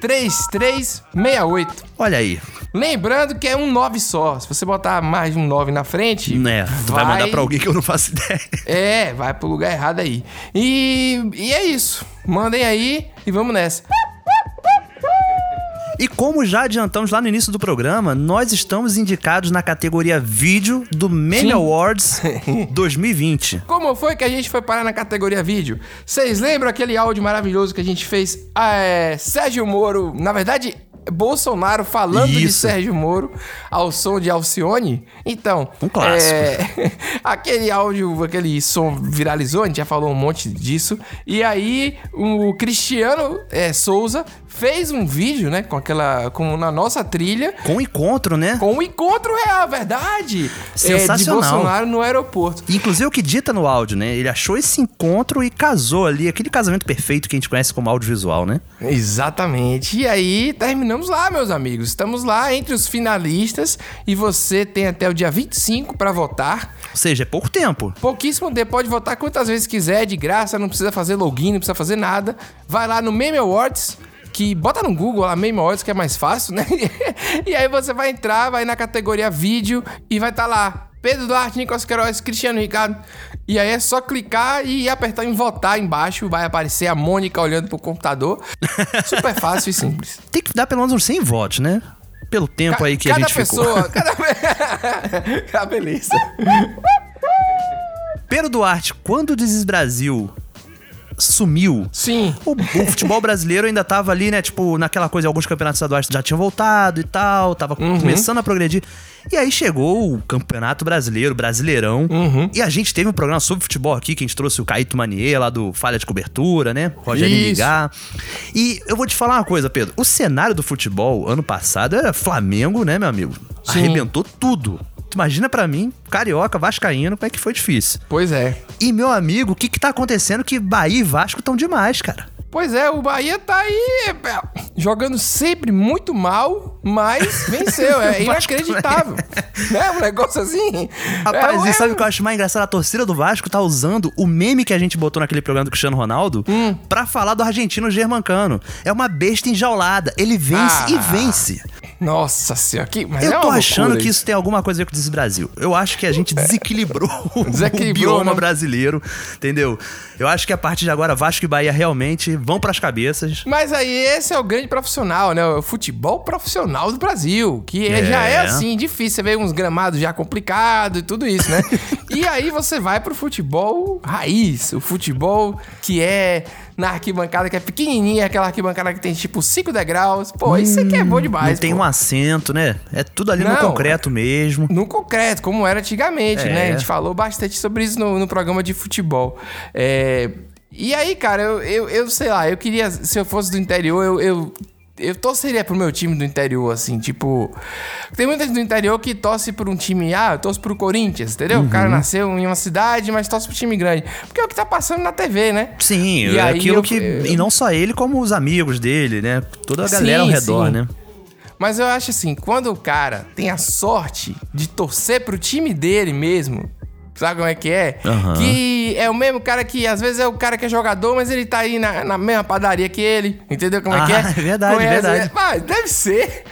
3368. Olha aí. Lembrando que é um 9 só. Se você botar mais de um 9 na frente... É, vai mandar pra alguém que eu não faço ideia. É, vai pro lugar errado aí. E é isso. Mandem aí e vamos nessa. E como já adiantamos lá no início do programa, nós estamos indicados na categoria vídeo do Meme Awards 2020. Como foi que a gente foi parar na categoria vídeo? Vocês lembram aquele áudio maravilhoso que a gente fez? Sérgio Moro, na verdade... Bolsonaro falando de Sérgio Moro ao som de Alcione. Então, um clássico. Aquele áudio, aquele som viralizou, a gente já falou um monte disso. E aí, o Cristiano Souza fez um vídeo, né, com na nossa trilha. Com o encontro, né? Com o encontro real, verdade. Sensacional. De Bolsonaro no aeroporto. Inclusive, o que dita no áudio, né? Ele achou esse encontro e casou ali, aquele casamento perfeito que a gente conhece como audiovisual, né? Exatamente. E aí, terminou. Estamos lá, meus amigos. Estamos lá entre os finalistas e você tem até o dia 25 para votar. Ou seja, é pouco tempo. Pouquíssimo tempo. Pode votar quantas vezes quiser, de graça, não precisa fazer login, não precisa fazer nada. Vai lá no Meme Awards, que bota no Google lá, Meme Awards, que é mais fácil, né? E aí você vai entrar, vai na categoria vídeo e vai estar lá. Pedro Duarte, Nicolas Queiroz, Cristiano Ricardo. E aí é só clicar e apertar em votar embaixo. Vai aparecer a Mônica olhando pro computador. Super fácil e simples. Tem que dar pelo menos uns 100 votos, né? Pelo tempo aí que a gente ficou. Cada pessoa... Beleza. Pedro Duarte, quando o This Is Brasil... sumiu. Sim. O futebol brasileiro ainda tava ali, né, tipo, naquela coisa, alguns campeonatos estaduais já tinham voltado e tal, tava começando a progredir. E aí chegou o Campeonato Brasileiro, Brasileirão, e a gente teve um programa sobre futebol aqui, que a gente trouxe o Caíto Manier lá do Falha de Cobertura, né, Rogério Ligar. E eu vou te falar uma coisa, Pedro, o cenário do futebol ano passado era Flamengo, né, meu amigo? Sim. Arrebentou tudo. Imagina pra mim, carioca, vascaíno, como é que foi difícil. Pois é. E, meu amigo, o que tá acontecendo que Bahia e Vasco estão demais, cara? Pois é, o Bahia tá aí jogando sempre muito mal, mas venceu. É inacreditável. Né? Um negócio assim. Rapaz, sabe o que eu acho mais engraçado? A torcida do Vasco tá usando o meme que a gente botou naquele programa do Cristiano Ronaldo pra falar do argentino Germancano. É uma besta enjaulada. Ele vence e vence. Nossa senhora, mas eu tô achando que isso tem alguma coisa a ver com o Brasil. Eu acho que a gente desequilibrou o bioma, né, brasileiro, entendeu? Eu acho que a partir de agora Vasco e Bahia realmente vão pras cabeças. Mas aí esse é o grande profissional, né? O futebol profissional do Brasil, que já é assim, difícil. Você vê uns gramados já complicados e tudo isso, né? E aí você vai pro futebol raiz, o futebol que é... na arquibancada que é pequenininha, aquela arquibancada que tem tipo 5 degraus. Pô, isso aqui é bom demais. Não tem um assento, né? É tudo ali no concreto mesmo. No concreto, como era antigamente, né? A gente falou bastante sobre isso no programa de futebol. E aí, cara, eu sei lá, eu queria, se eu fosse do interior, eu torceria pro meu time do interior, assim, tipo... Tem muita gente do interior que torce por um time... eu torço pro Corinthians, entendeu? O cara nasceu em uma cidade, mas torce pro time grande. Porque é o que tá passando na TV, né? Sim, e é aquilo que... E não só ele, como os amigos dele, né? Toda a galera ao redor, né? Mas eu acho assim, quando o cara tem a sorte de torcer pro time dele mesmo... Sabe como é que é? Que é o mesmo cara que, às vezes, é o cara que é jogador, mas ele tá aí na mesma padaria que ele. Entendeu como é que é? Verdade, verdade. Mas deve ser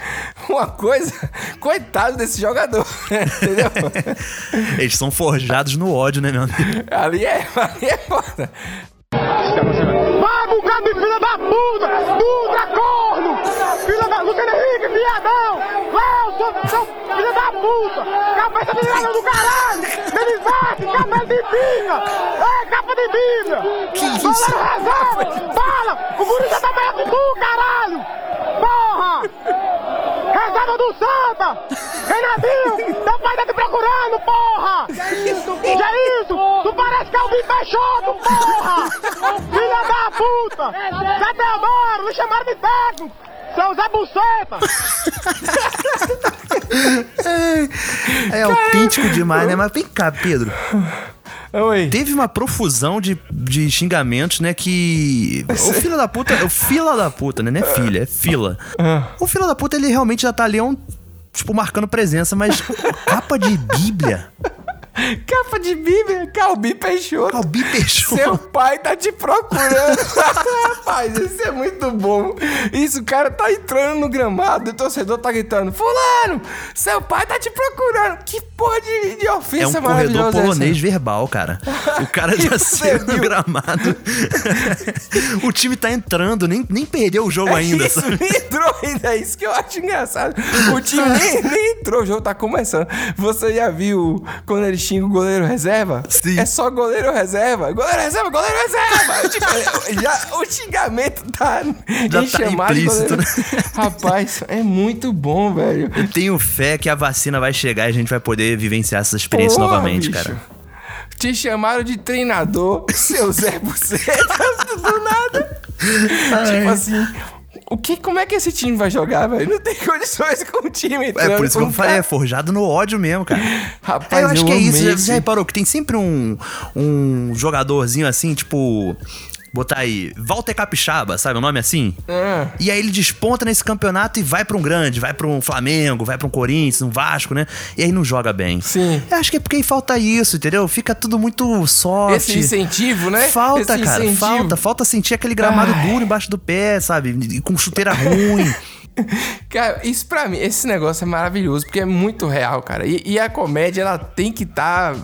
uma coisa... Coitado desse jogador, entendeu? Eles são forjados no ódio, né, meu amigo? Ali é foda. Vai, bugado, filha da puta! Puta, corno! Filha da... Luciano Henrique, viadão! Léo, filha da puta! Cabeça de nada do caralho! Denizade, cabelo de pinga! É, capa de pinga! Que isso? Fala! O guri já tá maior que tu, caralho! Porra! Rezada do Santa! Renatinho! Teu pai dentro porra! Que é isso? Tu parece que é um bicho fechado, porra! Filha da puta! Cadê agora? Me chamaram de técnico! São Zé Buceta! É autêntico demais, né? Mas vem cá, Pedro. Oi. Teve uma profusão de xingamentos, né? Que. O filho da puta, né? Não é filha, é fila. O filho da puta, ele realmente já tá ali, tipo, marcando presença, mas capa de Bíblia? Calbi Peixoto. Seu pai tá te procurando. Rapaz, isso é muito bom. Isso, o cara tá entrando no gramado, o torcedor tá gritando: fulano, seu pai tá te procurando. Que porra de ofensa maravilhosa. É um corredor polonês verbal, cara. O cara já saiu no gramado. O time tá entrando, nem perdeu o jogo ainda. Isso, sabe? Nem entrou ainda, é isso que eu acho engraçado. O time nem entrou, o jogo tá começando. Você já viu quando eles xinga o goleiro reserva? Sim. É só goleiro reserva. Tipo, já, o xingamento tá chamado implícito, né? Rapaz, é muito bom, velho. Eu tenho fé que a vacina vai chegar e a gente vai poder vivenciar essa experiência novamente, bicho. Cara. Te chamaram de treinador, seu Zé Buceta, do nada. Tipo assim... Como é que esse time vai jogar, velho? Não tem condições com o time entrando. É por isso que eu falei, é forjado no ódio mesmo, cara. Rapaz, eu acho que é isso. Já reparou que tem sempre um jogadorzinho assim, tipo... Botar aí, Walter Capixaba, sabe o nome assim? E aí ele desponta nesse campeonato e vai pra um grande, vai pra um Flamengo, vai pra um Corinthians, um Vasco, né? E aí não joga bem. Sim. Eu acho que é porque falta isso, entendeu? Fica tudo muito soft. Esse incentivo, né? Falta, esse cara, incentivo. Falta sentir aquele gramado duro embaixo do pé, sabe? E com chuteira ruim. Cara, isso pra mim, esse negócio é maravilhoso, porque é muito real, cara. E a comédia, ela tem que estar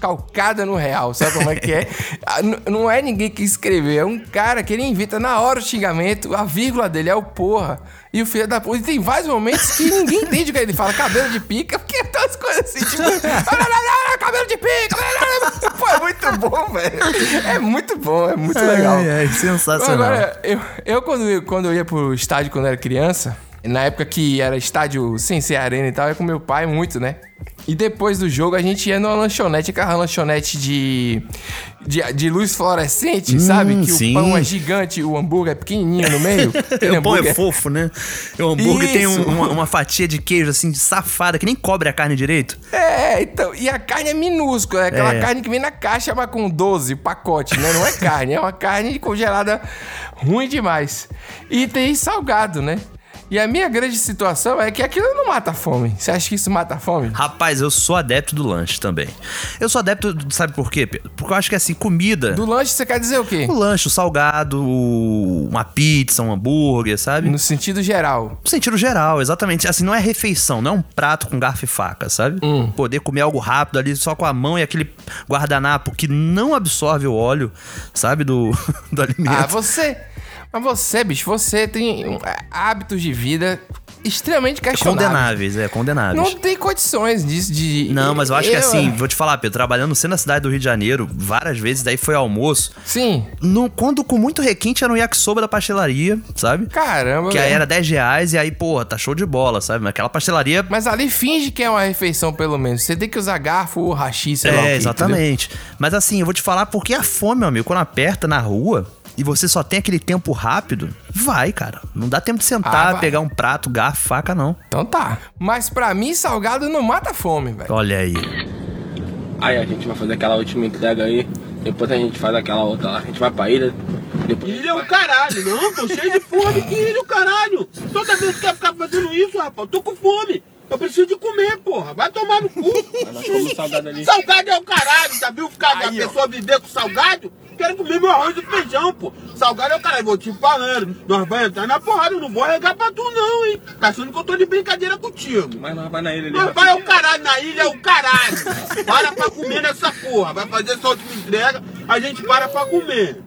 calcada no real, sabe como é que é? Não é ninguém que escreveu, é um cara que ele invita na hora o xingamento, a vírgula dele é o porra. E o filho da puta, tem vários momentos que ninguém entende o que ele fala, cabelo de pica, porque é todas as coisas assim, tipo, cabelo de pica, pô, é muito bom, velho. É muito bom, é muito legal. É sensacional. Agora, eu quando eu ia pro estádio quando era criança, na época que era estádio sem ser arena e tal, ia com meu pai muito, né? E depois do jogo a gente ia numa lanchonete, aquela lanchonete de luz fluorescente, sabe? Que sim. O pão é gigante, o hambúrguer é pequenininho no meio. O pão é fofo, né? O hambúrguer tem uma fatia de queijo, assim, de safada, que nem cobre a carne direito. É, então, e a carne é minúscula, é aquela carne que vem na caixa, mas com 12 pacotes, né? Não é carne, é uma carne congelada ruim demais. E tem salgado, né? E a minha grande situação é que aquilo não mata a fome. Você acha que isso mata a fome? Rapaz, eu sou adepto do lanche também. Eu sou adepto, sabe por quê, Pedro? Porque eu acho que, assim, comida... Do lanche você quer dizer o quê? O lanche, o salgado, uma pizza, um hambúrguer, sabe? No sentido geral. No sentido geral, exatamente. Assim, não é refeição, não é um prato com garfo e faca, sabe? Poder comer algo rápido ali só com a mão e aquele guardanapo que não absorve o óleo, sabe, do alimento. Ah, você... Mas você, bicho, você tem hábitos de vida extremamente questionáveis. Condenáveis. Não tem condições disso de... Não, mas eu acho que assim, vou te falar, Pedro, trabalhando sendo na cidade do Rio de Janeiro, várias vezes, daí foi almoço. Sim. Quando com muito requinte era um yakisoba da pastelaria, sabe? Caramba. Que aí era R$10 e aí, porra, tá show de bola, sabe? Aquela pastelaria... Mas ali finge que é uma refeição, pelo menos. Você tem que usar garfo ou hashi, sei lá o que, exatamente. Entendeu? Mas assim, eu vou te falar porque a fome, meu amigo, quando aperta na rua... E você só tem aquele tempo rápido, vai, cara. Não dá tempo de sentar, pegar um prato, garfo, faca, não. Então tá. Mas pra mim, salgado não mata a fome, velho. Olha aí. Aí a gente vai fazer aquela última entrega aí. Depois a gente faz aquela outra lá. A gente vai pra ilha. Ilha é o caralho, não, tô cheio de fome. Que ilha o caralho? Toda vez que quer ficar fazendo isso, rapaz, eu tô com fome. Eu preciso de comer, porra. Vai tomar no cu. Salgado, ali. Salgado é o caralho, já viu? Ficar aí, a pessoa viver com salgado? Quero comer meu arroz e feijão, pô. Salgado é o caralho, vou te falando. Nós vamos entrar na porrada, eu não vou regar pra tu não, hein. Tá achando que eu tô de brincadeira contigo. Mas nós vai na ilha ali. Nós vai é o caralho, na ilha é o caralho. Para pra comer nessa porra. Vai fazer só última entrega, a gente pra comer.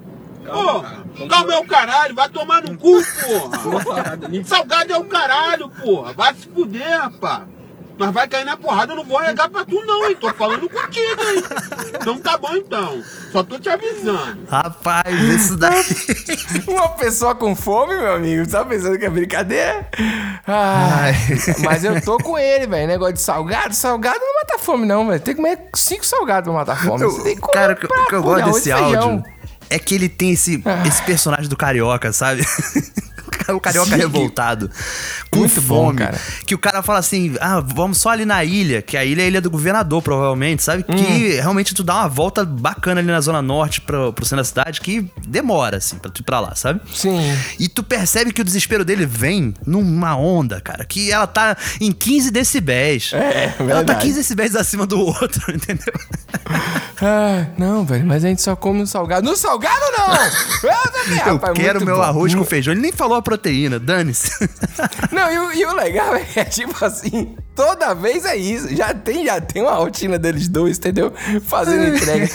Porra, calma é o caralho, vai tomar no cu, porra. Salgado é o caralho, porra. Vai se fuder, rapaz. Mas vai cair na porrada, eu não vou negar pra tu não, hein? Tô falando contigo, hein? Então tá bom, então. Só tô te avisando. Rapaz, isso daí... Uma pessoa com fome, meu amigo, tá pensando que é brincadeira? Ai, mas eu tô com ele, velho. Negócio de salgado. Salgado não mata fome, não, velho. Tem que comer 5 salgados pra matar fome. Você tem que comer. Cara, o que eu gosto desse áudio é que ele tem esse personagem do carioca, sabe? O carioca revoltado, com muito fome, bom, cara. Que o cara fala assim, vamos só ali na ilha, que a ilha é a ilha do governador, provavelmente, sabe? Que realmente tu dá uma volta bacana ali na zona norte pro centro da cidade, que demora, assim, pra tu ir pra lá, sabe? Sim. E tu percebe que o desespero dele vem numa onda, cara, que ela tá em 15 decibéis. É, verdade. Ela tá 15 decibéis acima do outro, entendeu? Não, velho, mas a gente só come um salgado. No salgado, não! Eu quero meu arroz com feijão. Ele nem falou a proteína, dane-se. Não, e o legal é tipo assim, toda vez é isso. Já tem uma rotina deles dois, entendeu? Fazendo entrega.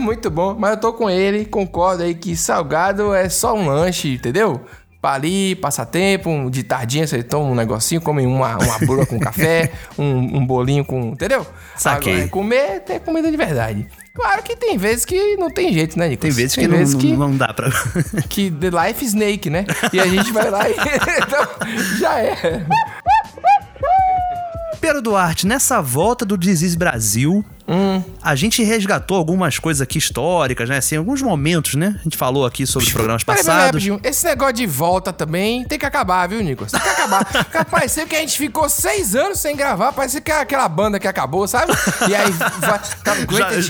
Muito bom. Mas eu tô com ele, concordo aí que salgado é só um lanche, entendeu? Pra ali, passar tempo, de tardinha você toma um negocinho, come uma bula com café, um bolinho com... Entendeu? Saquei. Agora, comer tem comida de verdade. Claro que tem vezes que não tem jeito, né, Nicolas? Tem vezes que não dá pra... Que the life snake, né? E a gente vai lá e... Então, já é. Pedro Duarte, nessa volta do This Is Brasil... A gente resgatou algumas coisas aqui históricas, né? Assim, alguns momentos, né? A gente falou aqui sobre programas passados. Esse negócio de volta também tem que acabar, viu, Nicolas? Tem que acabar. Porque pareceu que a gente ficou 6 anos sem gravar. Parecia que aquela banda que acabou, sabe? E aí...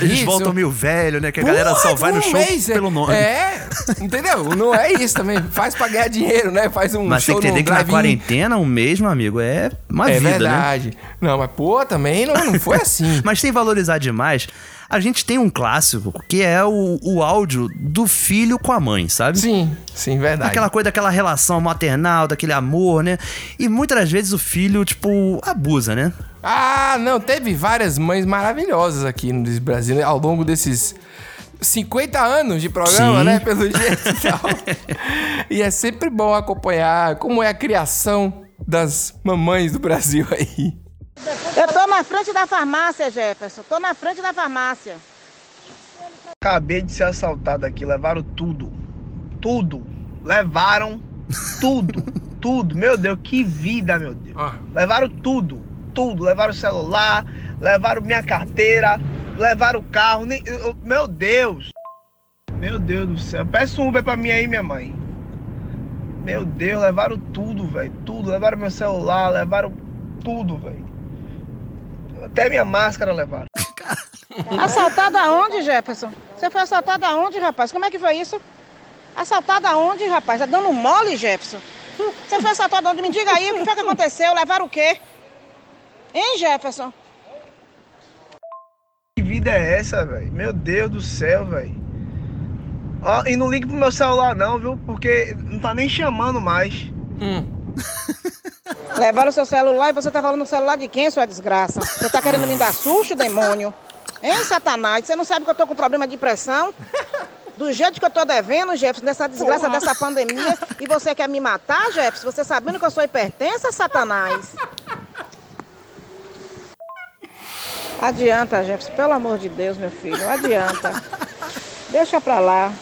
Eles voltam meio velho, né? Que a galera só vai no show pelo nome. É, entendeu? Não é isso também. Faz pra ganhar dinheiro, né? Faz um show no drive-in. Mas tem que entender que na quarentena, o mesmo, amigo, é uma vida, né? É verdade. Não, mas também não foi assim. Mas tem valores demais, a gente tem um clássico que é o áudio do filho com a mãe, sabe? Sim, verdade. Aquela coisa, daquela relação maternal, daquele amor, né? E muitas das vezes o filho, tipo, abusa, né? Não, teve várias mães maravilhosas aqui no Brasil, né? Ao longo desses 50 anos de programa, né? Pelo jeito e tal. E é sempre bom acompanhar como é a criação das mamães do Brasil aí. Eu tô na frente da farmácia, Jefferson. Tô na frente da farmácia. Acabei de ser assaltado aqui. Levaram tudo. Tudo. Levaram tudo. Tudo. Meu Deus, que vida, meu Deus. Levaram tudo. Tudo. Levaram o celular. Levaram minha carteira. Levaram o carro. Meu Deus. Meu Deus do céu. Peça um Uber pra mim aí, minha mãe. Meu Deus, levaram tudo, velho. Tudo. Levaram meu celular. Levaram tudo, velho. Até minha máscara levaram. Assaltado aonde, Jefferson? Você foi assaltado aonde, rapaz? Como é que foi isso? Assaltado aonde, rapaz? Tá dando mole, Jefferson? Você foi assaltado aonde? Me diga aí, o que foi que aconteceu? Levaram o quê? Hein, Jefferson? Que vida é essa, velho? Meu Deus do céu, velho. Ó, e não ligue pro meu celular não, viu? Porque não tá nem chamando mais. Levaram o seu celular e você tá falando no celular de quem, sua desgraça? Você tá querendo me dar susto, demônio? Hein, Satanás? Você não sabe que eu tô com problema de pressão? Do jeito que eu tô devendo, Jefferson, dessa desgraça, dessa pandemia, e você quer me matar, Jefferson? Você sabendo que eu sou hipertensa, Satanás? Adianta, Jefferson, pelo amor de Deus, meu filho, adianta. Deixa pra lá.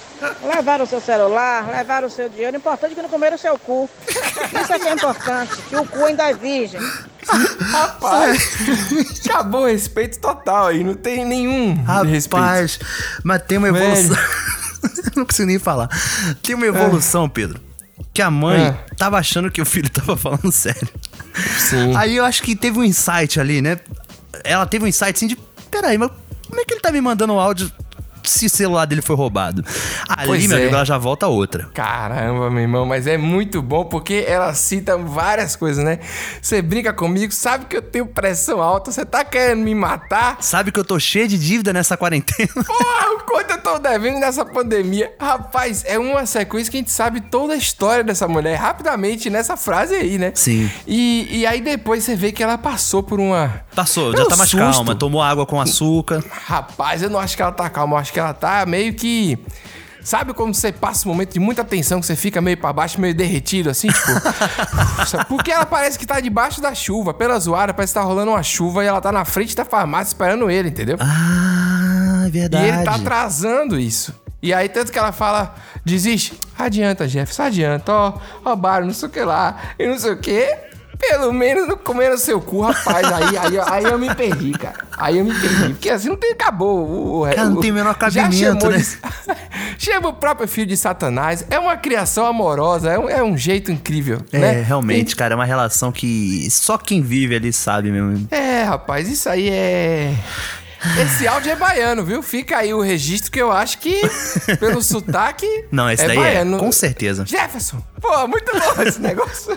Levaram o seu celular, levaram o seu dinheiro. O importante é que não comeram o seu cu. Isso aqui é importante, que o cu ainda é virgem. Rapaz, acabou o respeito total aí, não tem nenhum respeito. Rapaz, mas tem uma evolução. Não consigo nem falar. Tem uma evolução, Pedro, que a mãe tava achando que o filho tava falando sério. Sim. Aí eu acho que teve um insight ali, né? Ela teve um insight assim de, peraí, mas como é que ele tá me mandando um áudio... se o celular dele foi roubado. Ali, meu amigo, ela já volta outra. Caramba, meu irmão, mas é muito bom porque ela cita várias coisas, né? Você brinca comigo, sabe que eu tenho pressão alta, você tá querendo me matar. Sabe que eu tô cheio de dívida nessa quarentena. Porra, quanto eu tô devendo nessa pandemia. Rapaz, é uma sequência que a gente sabe toda a história dessa mulher, rapidamente, nessa frase aí, né? Sim. E aí depois você vê que ela passou por uma... Passou, já tá mais calma, tomou água com açúcar. Rapaz, eu não acho que ela tá calma, eu acho que ela tá meio que Sabe quando você passa um momento de muita tensão, que você fica meio pra baixo, meio derretido, assim, tipo... Porque ela parece que tá debaixo da chuva, pela zoada, parece que tá rolando uma chuva e ela tá na frente da farmácia esperando ele, entendeu? Ah, é verdade. E ele tá atrasando isso. E aí, tanto que ela fala, desiste. Adianta, Jefferson, adianta, ó, roubaram, não sei o que lá, e não sei o que... Pelo menos não comeram seu cu, rapaz. Aí eu me perdi, cara. Aí eu me perdi. Porque assim não tem... Acabou. Cara, não tem o menor cabimento, né? Chama o próprio filho de Satanás. É uma criação amorosa. É um jeito incrível, né? É, realmente, cara. É uma relação que só quem vive ali sabe mesmo. É, rapaz. Isso aí é... Esse áudio é baiano, viu? Fica aí o registro que eu acho que, pelo sotaque, não, esse é daí baiano. É, com certeza. Jefferson, pô, muito bom esse negócio.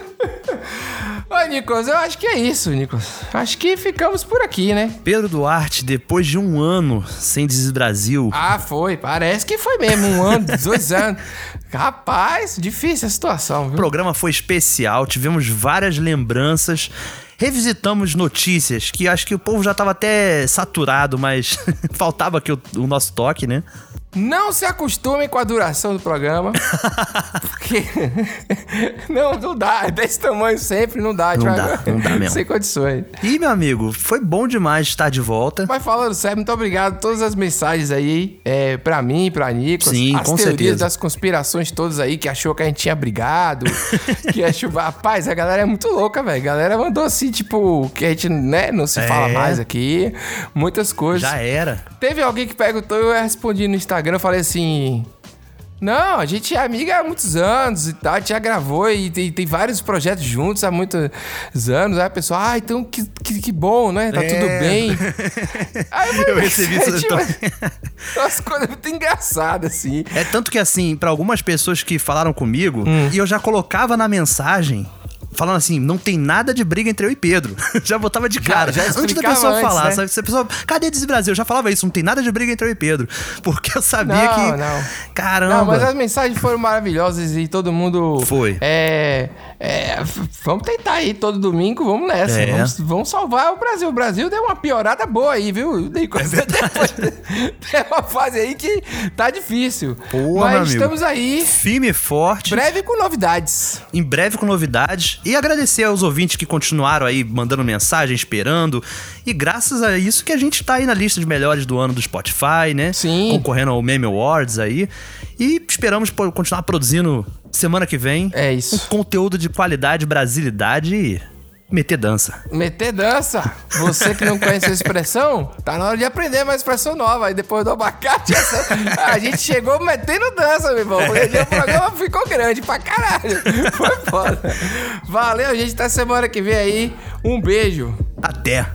Ô, Nicolas, eu acho que é isso, Nicolas. Acho que ficamos por aqui, né? Pedro Duarte, depois de 1 ano sem This Is Brasil... Ah, foi. Parece que foi mesmo. 1 ano, 2 anos. Rapaz, difícil a situação, viu? O programa foi especial, tivemos várias lembranças... Revisitamos notícias que acho que o povo já estava até saturado, mas faltava aqui o nosso toque, né? Não se acostumem com a duração do programa, porque não dá, desse tamanho sempre não dá. Não dá mesmo. Sem condições. E, meu amigo, foi bom demais estar de volta. Mas falando sério, muito obrigado a todas as mensagens aí, pra mim, pra Nicolas. Sim, com certeza. As teorias das conspirações todas aí, que achou que a gente tinha brigado, que achou... Rapaz, a galera é muito louca, velho. A galera mandou assim, tipo, que a gente, né, não se fala mais aqui, muitas coisas. Já era. Teve alguém que perguntou e eu respondi no Instagram. Eu falei assim... Não, a gente é amiga há muitos anos e tal. A gente já gravou e tem vários projetos juntos há muitos anos. Aí a pessoa... Ah, então que bom, né? Tá tudo bem. Aí eu recebi isso. Tipo, umas coisas muito engraçadas, assim. É tanto que, assim, pra algumas pessoas que falaram comigo... E eu já colocava na mensagem... Falando assim, não tem nada de briga entre eu e Pedro. Já botava de cara. Já antes da pessoa falar, né? Sabe? Se a pessoa, cadê This Is Brasil? Eu já falava isso, não tem nada de briga entre eu e Pedro. Porque eu sabia Caramba. Não, mas as mensagens foram maravilhosas e todo mundo... Foi. Vamos tentar aí todo domingo, vamos nessa. Vamos salvar o Brasil. O Brasil deu uma piorada boa aí, viu? Tem uma fase aí que tá difícil. Pô, mas estamos aí. Firme e forte. Em breve com novidades. E agradecer aos ouvintes que continuaram aí mandando mensagem, esperando. E graças a isso que a gente tá aí na lista de melhores do ano do Spotify, né? Sim. Concorrendo ao Meme Awards aí. E esperamos continuar produzindo semana que vem. É isso. Um conteúdo de qualidade, brasilidade e meter dança. Você que não conhece a expressão, tá na hora de aprender uma expressão nova. Aí depois do abacate, a gente chegou metendo dança, meu irmão. Porque o programa ficou grande pra caralho. Foi foda. Valeu, gente. Até semana que vem aí. Um beijo. Até.